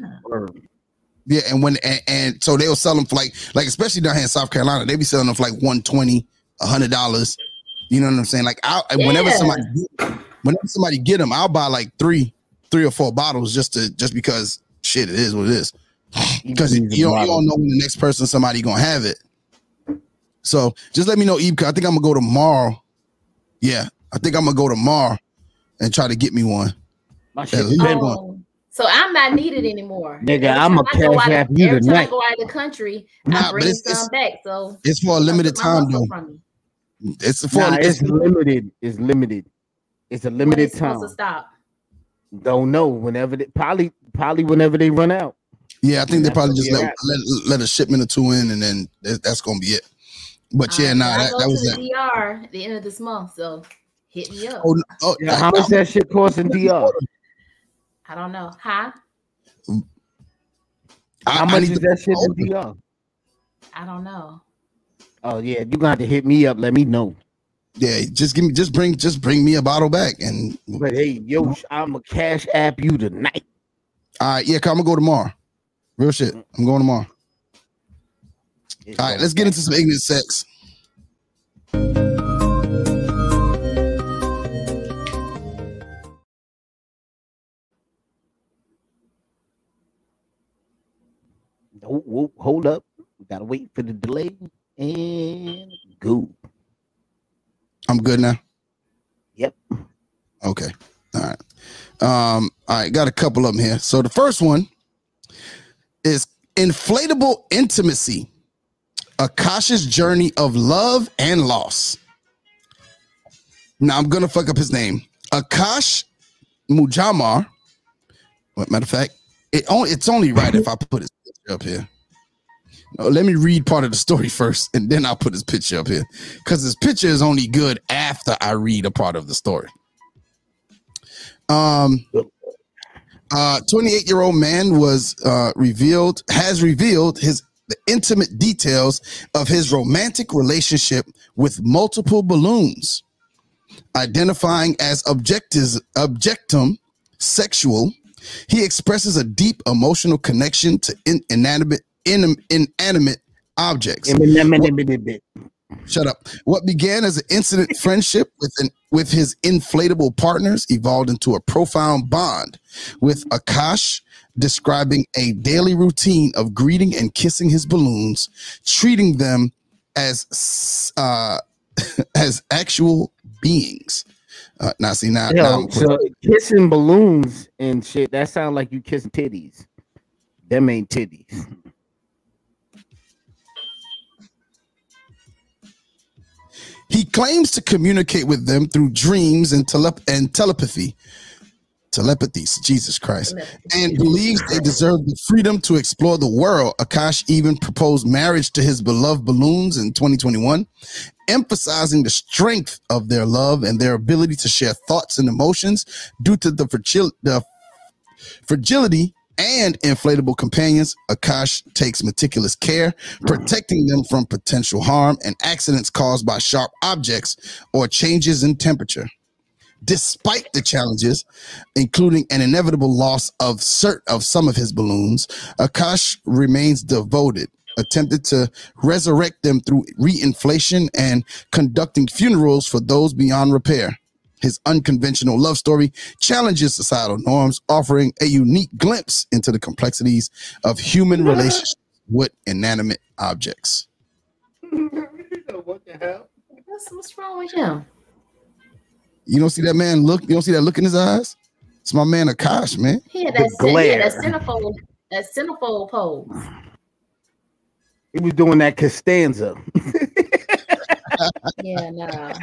yeah, and when and, and so they'll sell them for like like especially down here in South Carolina, they be selling them for like one twenty, a hundred dollars. You know what I'm saying? Like I yeah. whenever somebody whenever somebody get them, I'll buy like three three or four bottles just to just because shit, it is what it is. Because you, you don't know when the next person somebody gonna have it. So just let me know, Ibra. I think I'm gonna go tomorrow. Yeah, I think I'm gonna go tomorrow and try to get me one. My shit oh, one. So I'm not needed anymore. Nigga, I'm a cash app you tonight. Every time I go out of the country, nah, I bring it's, some it's, back. So it's for a limited time though. It's for nah, it's, it's limited. It's limited. It's a limited time. Supposed to stop? Don't know. Whenever they, probably probably whenever they run out. Yeah, I think they probably just let, let let a shipment or two in, and then that's gonna be it. But yeah, um, nah, that, that was the D R at the end of this month, so hit me up. Oh, oh, yeah, how much that shit cost in D R? I don't know, huh? I, how much is that shit in D R? I don't know. Oh yeah, you're gonna have to hit me up. Let me know. Yeah, just give me, just bring, just bring me a bottle back. And but hey, yo, I'm gonna cash app you tonight. All right, yeah, I'm gonna go tomorrow. Real shit, I'm going tomorrow. It's All right, let's get into some ignorant sex. Whoa, whoa, hold up, we gotta wait for the delay and go. I'm good now. Yep. Okay. All right. Um, all right. Got a couple of them here. So the first one is inflatable intimacy, a cautious journey of love and loss. Now I'm gonna fuck up his name, Akash Mujamar. What matter of fact, it only it's only right if I put his picture up here. No, let me read part of the story first, and then I'll put his picture up here, because his picture is only good after I read a part of the story. Um, uh, twenty-eight-year-old man was uh, revealed has revealed his the intimate details of his romantic relationship with multiple balloons, identifying as objectis, objectum sexual. He expresses a deep emotional connection to in, inanimate. In, inanimate objects. What, shut up. What began as an incident friendship with an, with his inflatable partners evolved into a profound bond, with Akash describing a daily routine of greeting and kissing his balloons, treating them as uh, as actual beings. Uh, now, see now, Yo, now so kissing balloons and shit. That sounds like you kissing titties. Them ain't titties. He claims to communicate with them through dreams and, telep- and telepathy. Telepathy, Jesus Christ. And believes they deserve the freedom to explore the world. Akash even proposed marriage to his beloved balloons in twenty twenty-one, emphasizing the strength of their love and their ability to share thoughts and emotions due to the, fragil- the fragility and inflatable companions. Akash takes meticulous care, protecting them from potential harm and accidents caused by sharp objects or changes in temperature. Despite the challenges, including an inevitable loss of cert of some of his balloons, Akash remains devoted, attempted to resurrect them through reinflation and conducting funerals for those beyond repair. His unconventional love story challenges societal norms, offering a unique glimpse into the complexities of human relationships with inanimate objects. What the hell? What's, what's wrong with him? You don't see that man look? You don't see that look in his eyes? It's my man Akash, man. He had that, cin- yeah, that centerfold, that centerfold pose. He was doing that Costanza. yeah, no. Nah.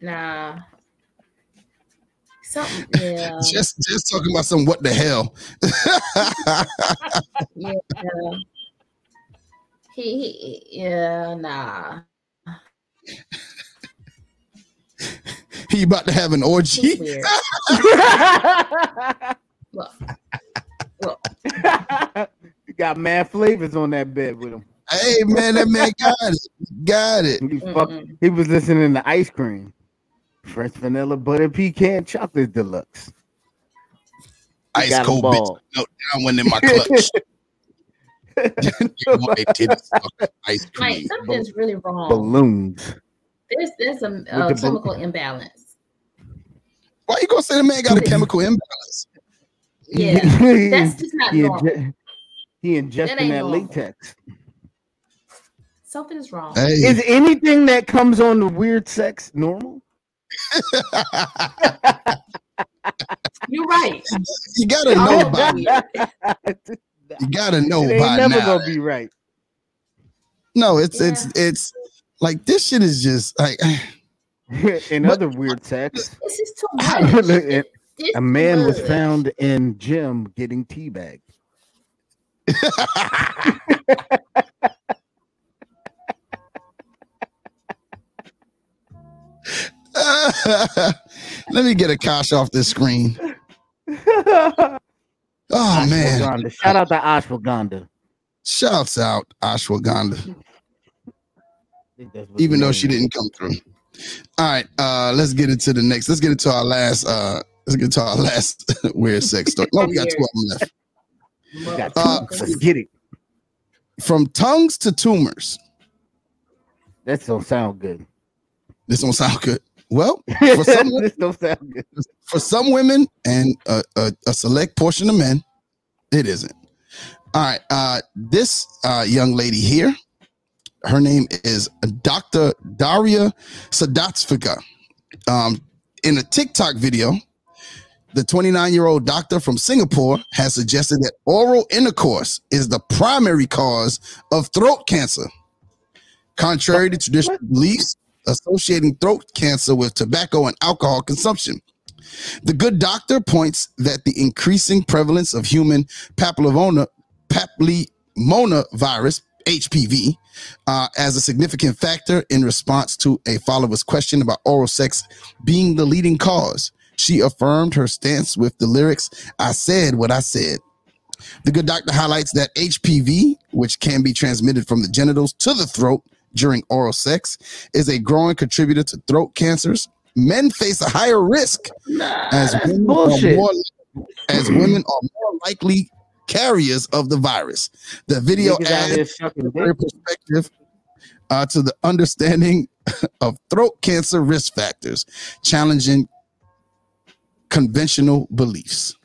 Nah, something. Yeah, just just talking about some. What the hell? yeah, he, he. Yeah, nah. He about to have an orgy. look, look. You got mad flavors on that bed with him. Hey man, that man got it. Got it. He, fucked, he was listening to ice cream. Fresh vanilla butter pecan chocolate deluxe. Ice cold bitch melt down when in my clutch. Ice cream. Like, something's really wrong. Balloons. There's there's a uh, the chemical balloon. imbalance. Why you gonna say the man got a chemical imbalance? Yeah, that's just not normal. He ingesting that, that latex. Something is wrong. Hey. Is anything that comes on the weird sex normal? You're right. You gotta know about it. You gotta know it by never now. Never gonna be right. No, it's yeah. it's it's like this shit is just like in other weird sex. This is too much. A man good. was found in gym getting teabagged. Let me get Akash off this screen. Oh man! Shout out to Ashwagandha. Shouts out Ashwagandha. even though she didn't come through. All right, uh, let's get into the next. Let's get into our last. Uh, let's get to our last weird sex story. Oh, we got two of them left. Uh, let's get it. From tongues to tumors. That don't sound good. This don't sound good. Well, for some women, this don't sound good. For some women and a, a, a select portion of men, it isn't. All right. Uh, this uh, young lady here, her name is Doctor Daria Sadatsvika. Um, in a TikTok video, the twenty-nine-year-old doctor from Singapore has suggested that oral intercourse is the primary cause of throat cancer. Contrary to traditional beliefs associating throat cancer with tobacco and alcohol consumption, the good doctor points that the increasing prevalence of human papilloma, papilloma virus, H P V, uh, as a significant factor in response to a follower's question about oral sex being the leading cause. She affirmed her stance with the lyrics, "I said what I said." The good doctor highlights that H P V, which can be transmitted from the genitals to the throat during oral sex, is a growing contributor to throat cancers. Men face a higher risk nah, as, women are more, as women are more likely carriers of the virus. The video adds a very perspective uh, to the understanding of throat cancer risk factors, challenging conventional beliefs.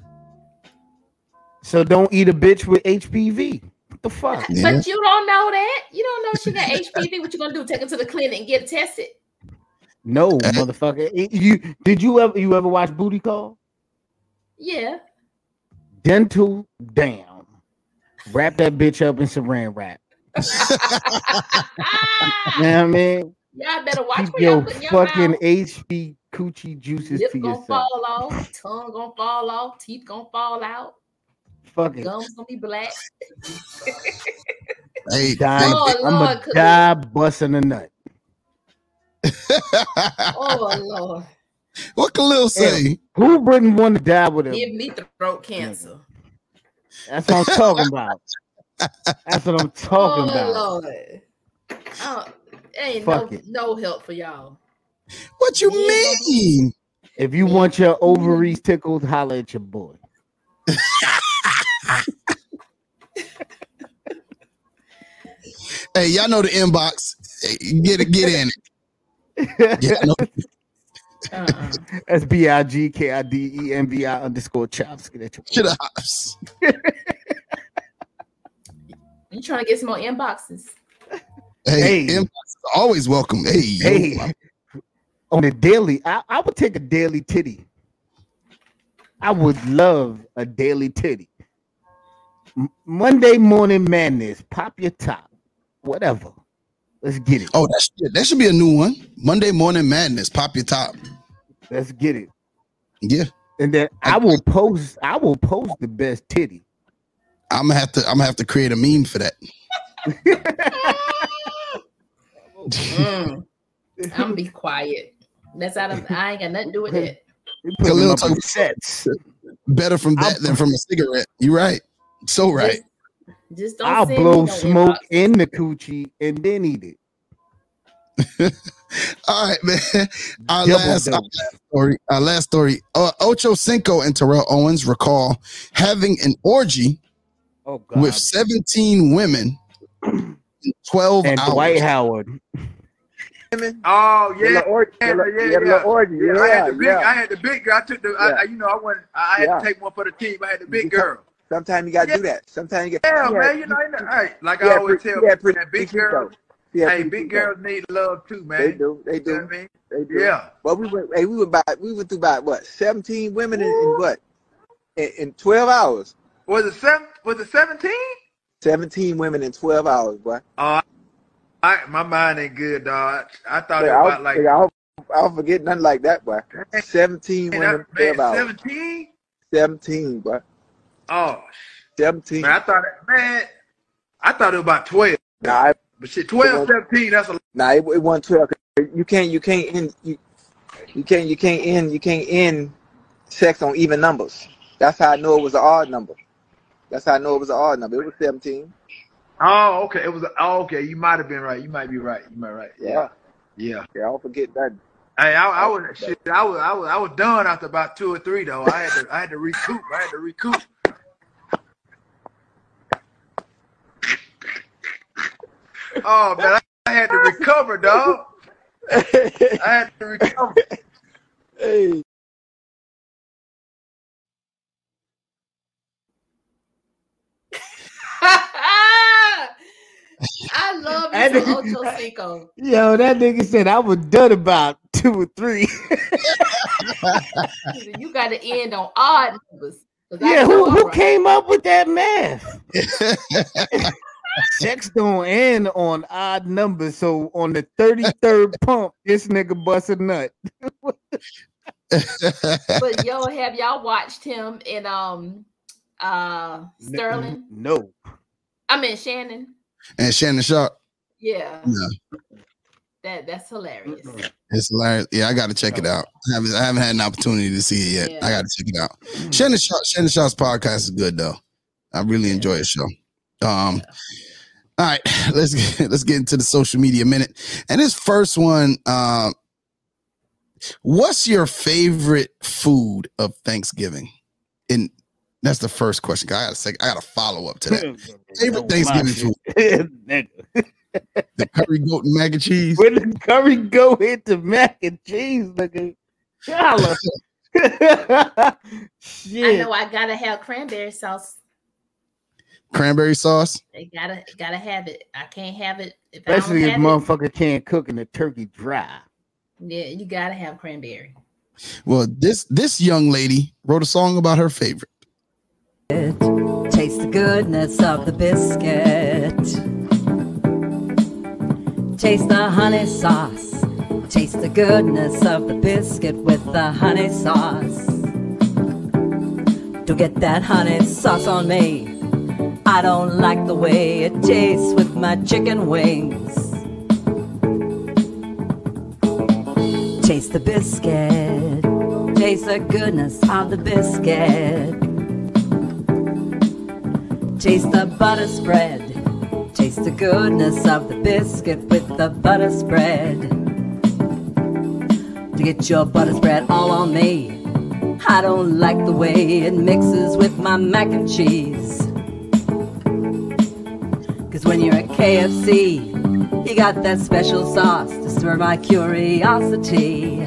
So don't eat a bitch with H P V. What the fuck? Yeah. But you don't know that. You don't know she got H P V. What you gonna do? Take her to the clinic and get tested? No, uh, motherfucker. It, you did you ever you ever watch Booty Call? Yeah. Dental down. Wrap that bitch up in saran wrap. You know what I mean? Y'all better watch Keep your, your fucking H P V coochie juices Lip to yourself. Lip gonna fall off. Tongue gonna fall off. Teeth gonna fall out. Fuck it. Gums gonna be black. Hey, die, Lord, I'm Lord, a die busting a nut. Oh Lord! What Khalil say? Hey, who wouldn't want to die with him? Give me throat cancer. That's what I'm talking about. That's what I'm talking oh, about. Lord. Oh, ain't Fuck no it. no help for y'all. What you yeah. mean? If you want your ovaries tickled, holler at your boy. Hey, y'all know the inbox. Hey, get it, get in it. Yeah, no. uh-uh. That's B I G K I D E N V I underscore chops. Get at your Should house. You trying to get some more inboxes? Hey, hey. Inboxes are always welcome. Hey, hey. Yo. On the daily, I, I would take a daily titty. I would love a daily titty. M- Monday morning madness. Pop your top. Whatever. Let's get it. Oh, that's that should be a new one. Monday morning madness. Pop your top. Let's get it. Yeah. And then I, I will post. I will post the best titty. I'm gonna have to. I'm gonna have to create a meme for that. mm. I'm gonna be quiet. That's out of. I ain't got nothing to do with it. Khalil talking sets. Better from that I'll, than from a cigarette. You're right. So right. Just, just don't I'll blow no smoke inbox. in the coochie and then eat it. All right, man. Our last, our last story. Our last story. Uh, Ocho Cinco and Terrell Owens recall having an orgy oh, God. with seventeen women in twelve and hours. Dwight Howard. Oh yeah, orgy. yeah, yeah, yeah. Orgy. yeah, yeah. I had the big, yeah. I had the big girl. I took the, yeah. I, you know, I went, I had yeah. to take one for the team. I had the big you girl. Sometimes you gotta yeah. do that. Sometimes you get. Yeah, yeah, man, you know, you know right. like yeah, I always pre- tell, yeah, pre- that big girls, yeah, hey, big girls need love too, man. They do, they do, you know what I mean? they do. Yeah. But we went, hey, we went by, we went through about what, seventeen women in, in what, in, in twelve hours. Was it seven? Was it seventeen? Seventeen women in twelve hours, boy. Uh, I, my mind ain't good, dog. I thought yeah, it was about like... Yeah, I'll, I'll forget nothing like that, boy. seventeen man, women, man, twelve hours. seventeen? seventeen, boy. Oh. seventeen. Man, I thought it, man, I thought it was about twelve. Nah, it, but shit, twelve, seventeen, that's a... Nah, it, it wasn't twelve. You can't, you can't end, you, you can't, you can't end, you can't end sex on even numbers. That's how I know it was an odd number. That's how I know it was an odd number. It was seventeen. Oh, okay. It was a, oh, okay. You might have been right. You might be right. You might be right. Yeah. Yeah. Yeah. I'll forget that. Hey, I, I was shit. I was I was I was done after about two or three though. I had to I had to recoup. I had to recoup. Oh man, I, I had to recover, dog. I had to recover. Hey. I love that nigga, Ocho Cinco. Yo, that nigga said I was done about two or three. You got to end on odd numbers. Yeah, who, who right. came up with that math? Sex don't end on odd numbers. So on the thirty-third pump, this nigga bust a nut. But yo, have y'all watched him in um uh Sterling? No. I mean Shannon. And Shannon Sharp. Yeah. yeah. That that's hilarious. It's hilarious. Yeah, I gotta check it out. I haven't, I haven't had an opportunity to see it yet. Yeah. I gotta check it out. Mm-hmm. Shannon Sharp, Shannon Sharp's podcast is good though. I really yeah. enjoy his show. Um, all right, let's get, let's get into the social media minute. And this first one, uh, what's your favorite food of Thanksgiving? And that's the first question. I got a second. I got a follow up to that. Favorite oh, Thanksgiving food? The curry goat and mac and cheese. When the curry goat hit the mac and cheese, nigga. Shit. I know. I gotta have cranberry sauce. Cranberry sauce. They gotta gotta have it. I can't have it. If Especially I don't have if motherfucker it. Can't cook and the turkey dry. Yeah, you gotta have cranberry. Well, this this young lady wrote a song about her favorite. Taste the goodness of the biscuit. Taste the honey sauce. Taste the goodness of the biscuit with the honey sauce. Don't get that honey sauce on me. I don't like the way it tastes with my chicken wings. Taste the biscuit. Taste the goodness of the biscuit. Taste the butter spread. Taste the goodness of the biscuit with the butter spread. To get your butter spread all on me. I don't like the way it mixes with my mac and cheese. When you're at K F C, you got that special sauce to stir my curiosity.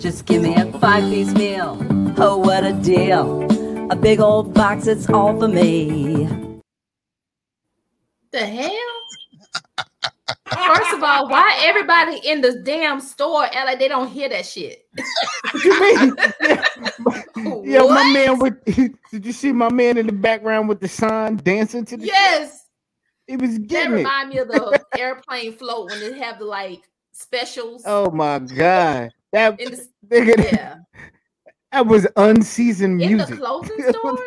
Just give me a five-piece meal. Oh, what a deal. A big old box, it's all for me. The hell? First of all, why everybody in the damn store act like they don't hear that shit? What you mean? Yeah, what? My man with, did you see my man in the background with the sign dancing to the Yes. It was getting That remind it. me of the airplane float when they have the like specials. Oh my God. That, the, nigga, yeah. that was unseasoned in music. In the clothing store?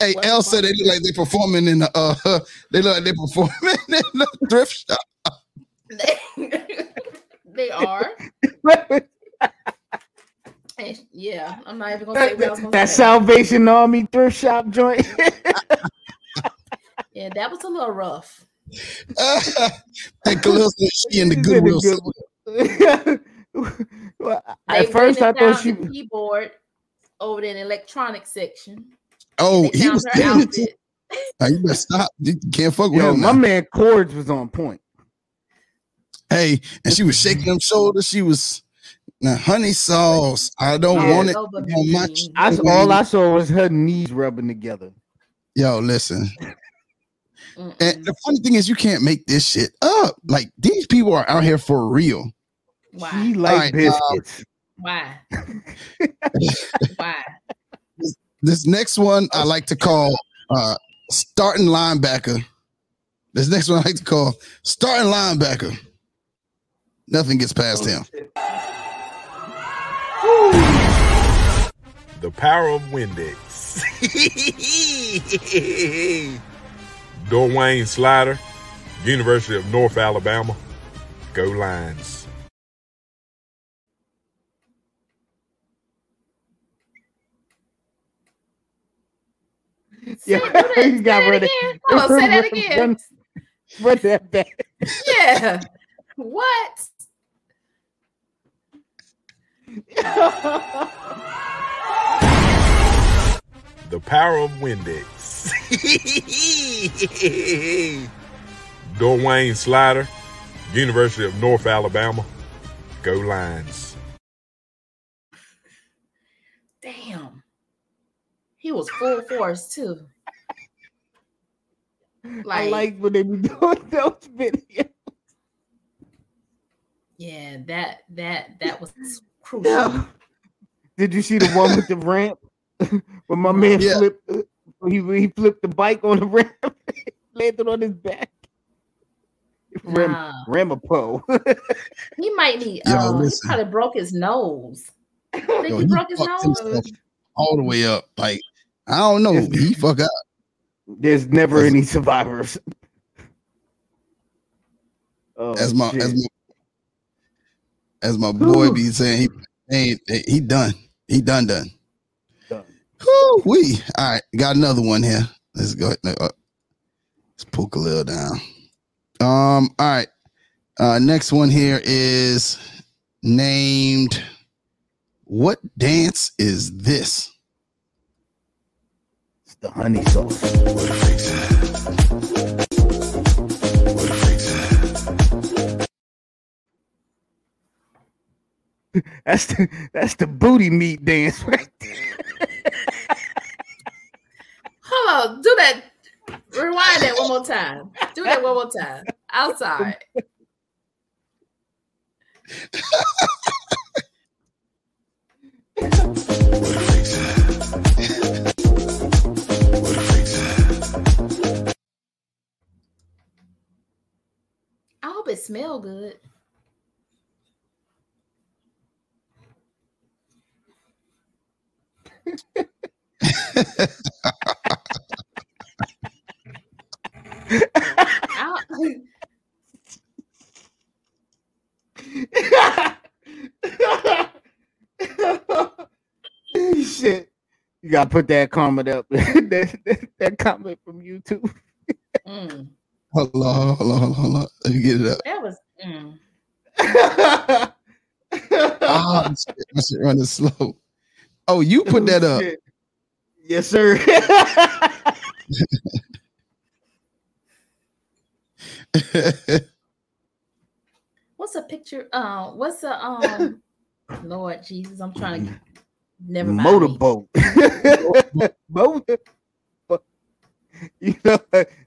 Hey, Elle said they look like they're performing in the uh, they look like they're performing in the thrift shop. They, they are. Yeah, I'm not even gonna say what I was gonna that say. Salvation Army thrift shop joint. Yeah, that was a little rough. Uh, and Khalil said she in the Goodwill. Good well, at first, I thought she was keyboard over in the electronic section. Oh, he was down. Oh, you better stop. You can't fuck with Yo, him. My now. man Cords was on point. Hey, and she was shaking them shoulders. She was now honey sauce. I don't yeah, want it on my I, all I saw was her knees rubbing together. Yo, listen. And the funny thing is, you can't make this shit up. Like these people are out here for real. Why? She like right, biscuits. Um, Why? Why? This next one I like to call uh, starting linebacker. This next one I like to call starting linebacker. Nothing gets past him. The power of Windex. Dwayne Slider, University of North Alabama. Go Lions. Yeah, you got rid of it. Hold on, say that again. Run that back. Yeah. What? The power of Windex. Dwayne Slider, University of North Alabama. Go Lions. Damn. He was full force too. Like, I like what they be doing those videos. Yeah, that that that was crucial. Yeah. Did you see the one with the ramp? When my man yeah. flipped, he, he flipped the bike on the ramp, landed on his back. Ram, nah. Ramapo. He might need. Yo, um, he probably broke his nose. I think Yo, he broke he his nose all the way up. Like I don't know, he fuck up. There's never that's, any survivors. Oh, as my shit. as my as my boy Ooh. be saying, he ain't he done. He done done. done. Woo, we all right. Got another one here. Let's go. Let's pull Khalil down. Um, all right. Uh, next one here is named What Dance Is This? It's the honey sauce. What a freak. What a freak. That's the that's the booty meat dance right there. Hold on, do that. Rewind that one more time. Do that one more time. Outside. I hope it smells good. Shit, you gotta put that comment up. that, that, that comment from YouTube. mm. Hold on, hold on, hold on. Let me get it up. That was. Mm. oh, my shit, my shit running slow. Oh, you put oh, that up. Shit. Yes, sir. What's a picture? Uh, what's a um? Lord Jesus, I'm trying to never mind. Motorboat. Motorboat. You know,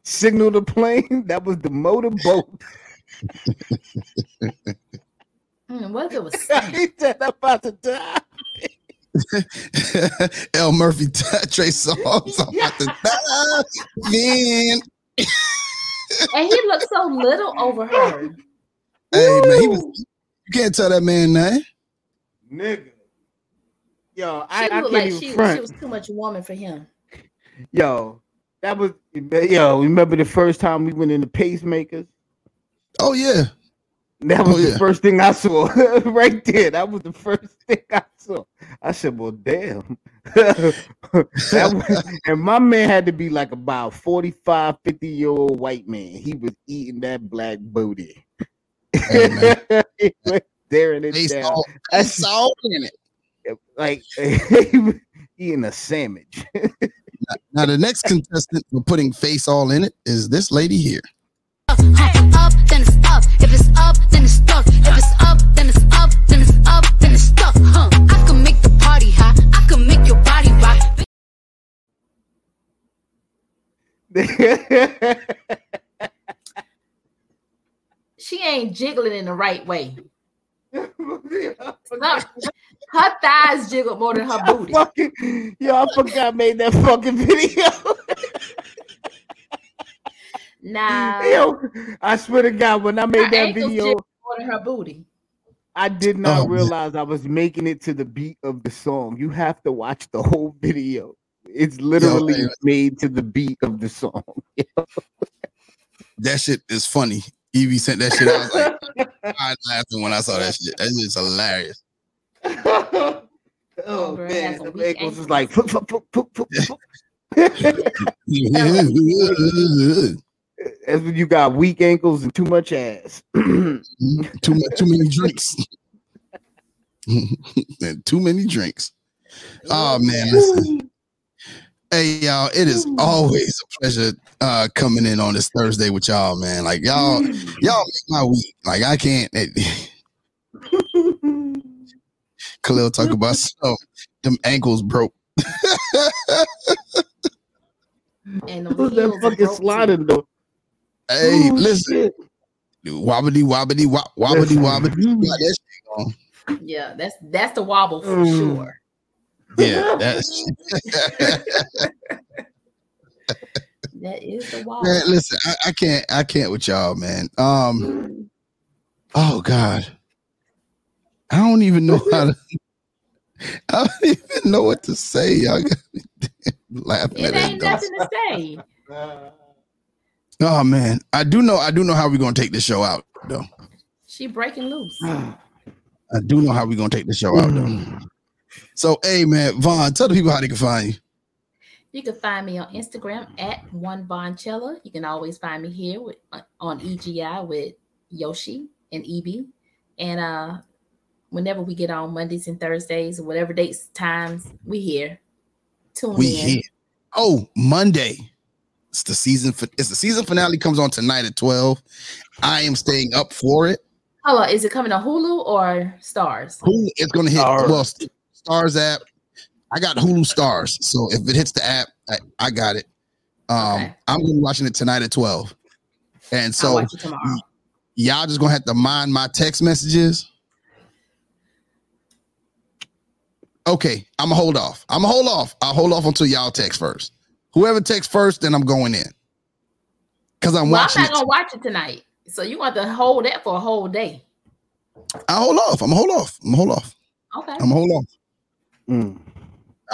signal the plane. That was the motorboat. mm, what if it was? He said I'm about to die. L. Murphy, Trey Songz. I'm about to die. Man. And he looked so little over her. Hey man, he was, you can't tell that man that. Nigga. Yo, I, I can't like even she, front. She was too much woman for him. Yo, that was yo, remember the first time we went into pacemakers? Oh yeah. That was oh, the yeah. first thing I saw. Right there. That was the first thing I saw. I said, well, damn. That was, and my man had to be like about forty-five, fifty year old white man. He was eating that black booty. Hey, he was staring it they down. Saw, I saw in it. Like he was eating a sandwich. now, now the next contestant for putting face all in it is this lady here. Up, up, then it's up. If it's up, then it's stuck. If it's up, then it's up. Then it's up, then it's stuck. Huh? I can make the party hot. I can make your body rock. She ain't jiggling in the right way. Her thighs jiggle more than her booty. I fucking, yo, I forgot I made that fucking video. Nah, yo, I swear to God, when I made her that video, her booty. I did not oh, realize I was making it to the beat of the song. You have to watch the whole video. It's literally yo, made to the beat of the song. That shit is funny. Evie sent that shit. I was like, I laughing when I saw that shit. That shit's hilarious. Oh, oh man, the Eggs was like, poop, poop, poop, poop, poop, poop. That's when you got weak ankles and too much ass. too much, too many drinks. and too many drinks. Oh man. Listen. Hey y'all, it is always a pleasure uh, coming in on this Thursday with y'all, man. Like y'all, y'all make my week. Like I can't. It, Khalil talk about stuff. Them ankles broke. And who's that fucking sliding though? Hey, oh, listen, dude, wobbity wobbity wop, wobbity wobbity. That shit on. Yeah, that's that's the wobble for mm. sure. Yeah, that's that is the wobble. Man, listen, I, I can't, I can't with y'all, man. Um, mm. oh God, I don't even know how to. I don't even know what to say. Y'all got me laughing. It at ain't nothing dog. to say. Oh man, I do know. I do know how we're gonna take this show out though. She breaking loose. I do know how we're gonna take this show out though. So, hey man, Vaughn, tell the people how they can find you. You can find me on Instagram at one Vonchella. You can always find me here with, on E G I with Yoshi and Evie, and uh. Whenever we get on Mondays and Thursdays, whatever dates, times, we here. Tune we in. Here. Oh, Monday. It's the season. For, it's the season finale comes on tonight at twelve. I am staying up for it. Hello, is it coming on Hulu or Stars? Hulu, it's going to hit Stars. Well, Stars app. I got Hulu Stars, so if it hits the app, I, I got it. Um, okay. I'm going to be watching it tonight at twelve, and so I'll watch it tomorrow. Y- y'all just going to have to mind my text messages. Okay, I'm gonna hold off. I'm gonna hold off. I'll hold off until y'all text first. Whoever texts first, then I'm going in. Cause I'm well, watching. I'm not gonna watch it tonight. So you want to hold that for a whole day? I'll hold off. I'm gonna hold off. I'm gonna hold off. Okay. I'm gonna hold off. Mm.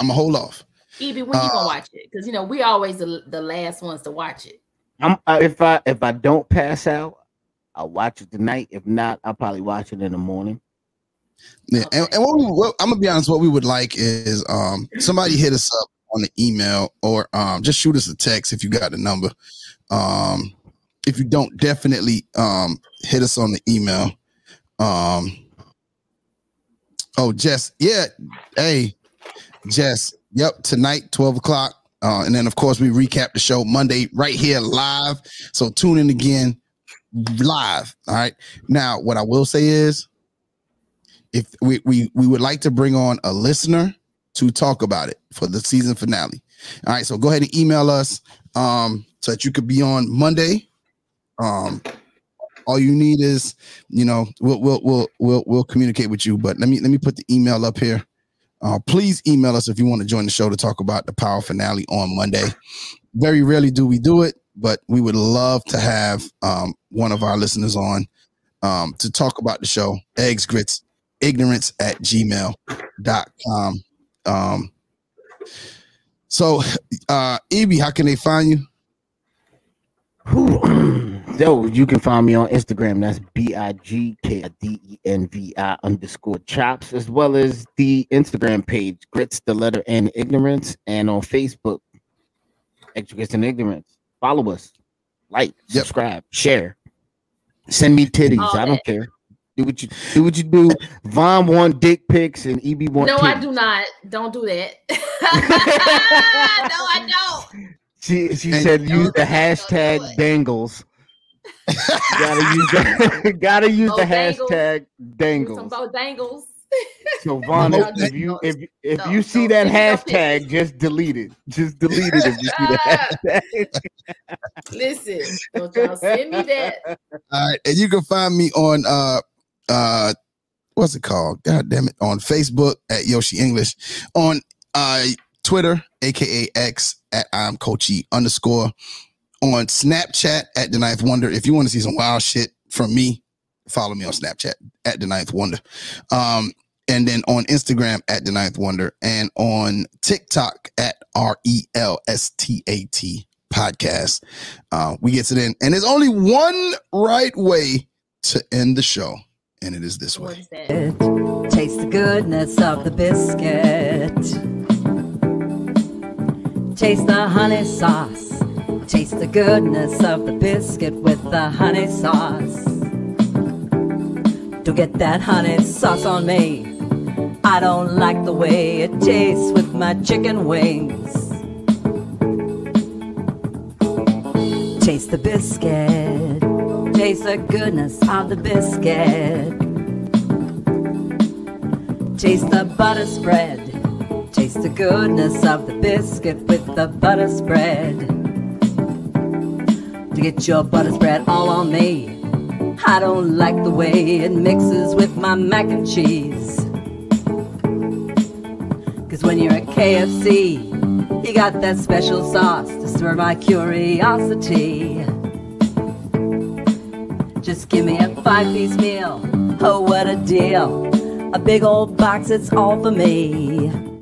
I'm gonna hold off. Evie, when uh, you gonna watch it? Because you know we always the, the last ones to watch it. I'm uh, if I if I don't pass out, I'll watch it tonight. If not, I'll probably watch it in the morning. Yeah, okay. and, and what, we, what I'm gonna be honest, what we would like is um somebody hit us up on the email or um just shoot us a text if you got the number. Um, if you don't, definitely um hit us on the email. Um, oh Jess, yeah, hey Jess, yep, tonight twelve o'clock, uh, and then of course we recap the show Monday right here live. So tune in again live. All right, now what I will say is. If we, we we would like to bring on a listener to talk about it for the season finale. All right, so go ahead and email us um, so that you could be on Monday. Um, all you need is, you know, we'll we'll we'll we'll, we'll communicate with you. But let me let me put the email up here. Uh, please email us if you want to join the show to talk about the Power finale on Monday. Very rarely do we do it, but we would love to have um, one of our listeners on um, to talk about the show. Eggs, grits. Ignorance at gmail dot com. Um, so, uh, Evie, how can they find you? So you can find me on Instagram. That's B I G K D E N V I underscore chops, as well as the Instagram page, Grits, the letter and Ignorance, and on Facebook, Grits and Ignorance. Follow us, like, yep. subscribe, share, send me titties. Oh, I don't care. Do what you do. What you do. Vaughn want dick pics and E B want. No, titties. I do not. Don't do that. No, I don't. She she and said use the hashtag dangles. gotta use the, gotta use both the dangles. hashtag dangles. Some both dangles. So Vaughn, no, if you if if no, you see that hashtag, no just delete it. Just delete it if you see that hashtag. Listen, don't y'all send me that. All right, and you can find me on uh. Uh, what's it called? God damn it! On Facebook at Yoshi English, on uh Twitter, aka X at I'm Coachy underscore, on Snapchat at Daninthwonder. If you want to see some wild shit from me, follow me on Snapchat at Daninthwonder. Um, and then on Instagram at Daninthwonder, and on TikTok at R E L S T A T podcast. Uh, we get to the end, and there's only one right way to end the show. And it is this way. Taste the goodness of the biscuit. Taste the honey sauce. Taste the goodness of the biscuit with the honey sauce. Don't get that honey sauce on me. I don't like the way it tastes with my chicken wings. Taste the biscuit. Taste the goodness of the biscuit. Taste the butter spread. Taste the goodness of the biscuit with the butter spread. To get your butter spread all on me. I don't like the way it mixes with my mac and cheese. Cause when you're at K F C, you got that special sauce to stir my curiosity. Just give me a five-piece meal, oh what a deal. A big old box, it's all for me.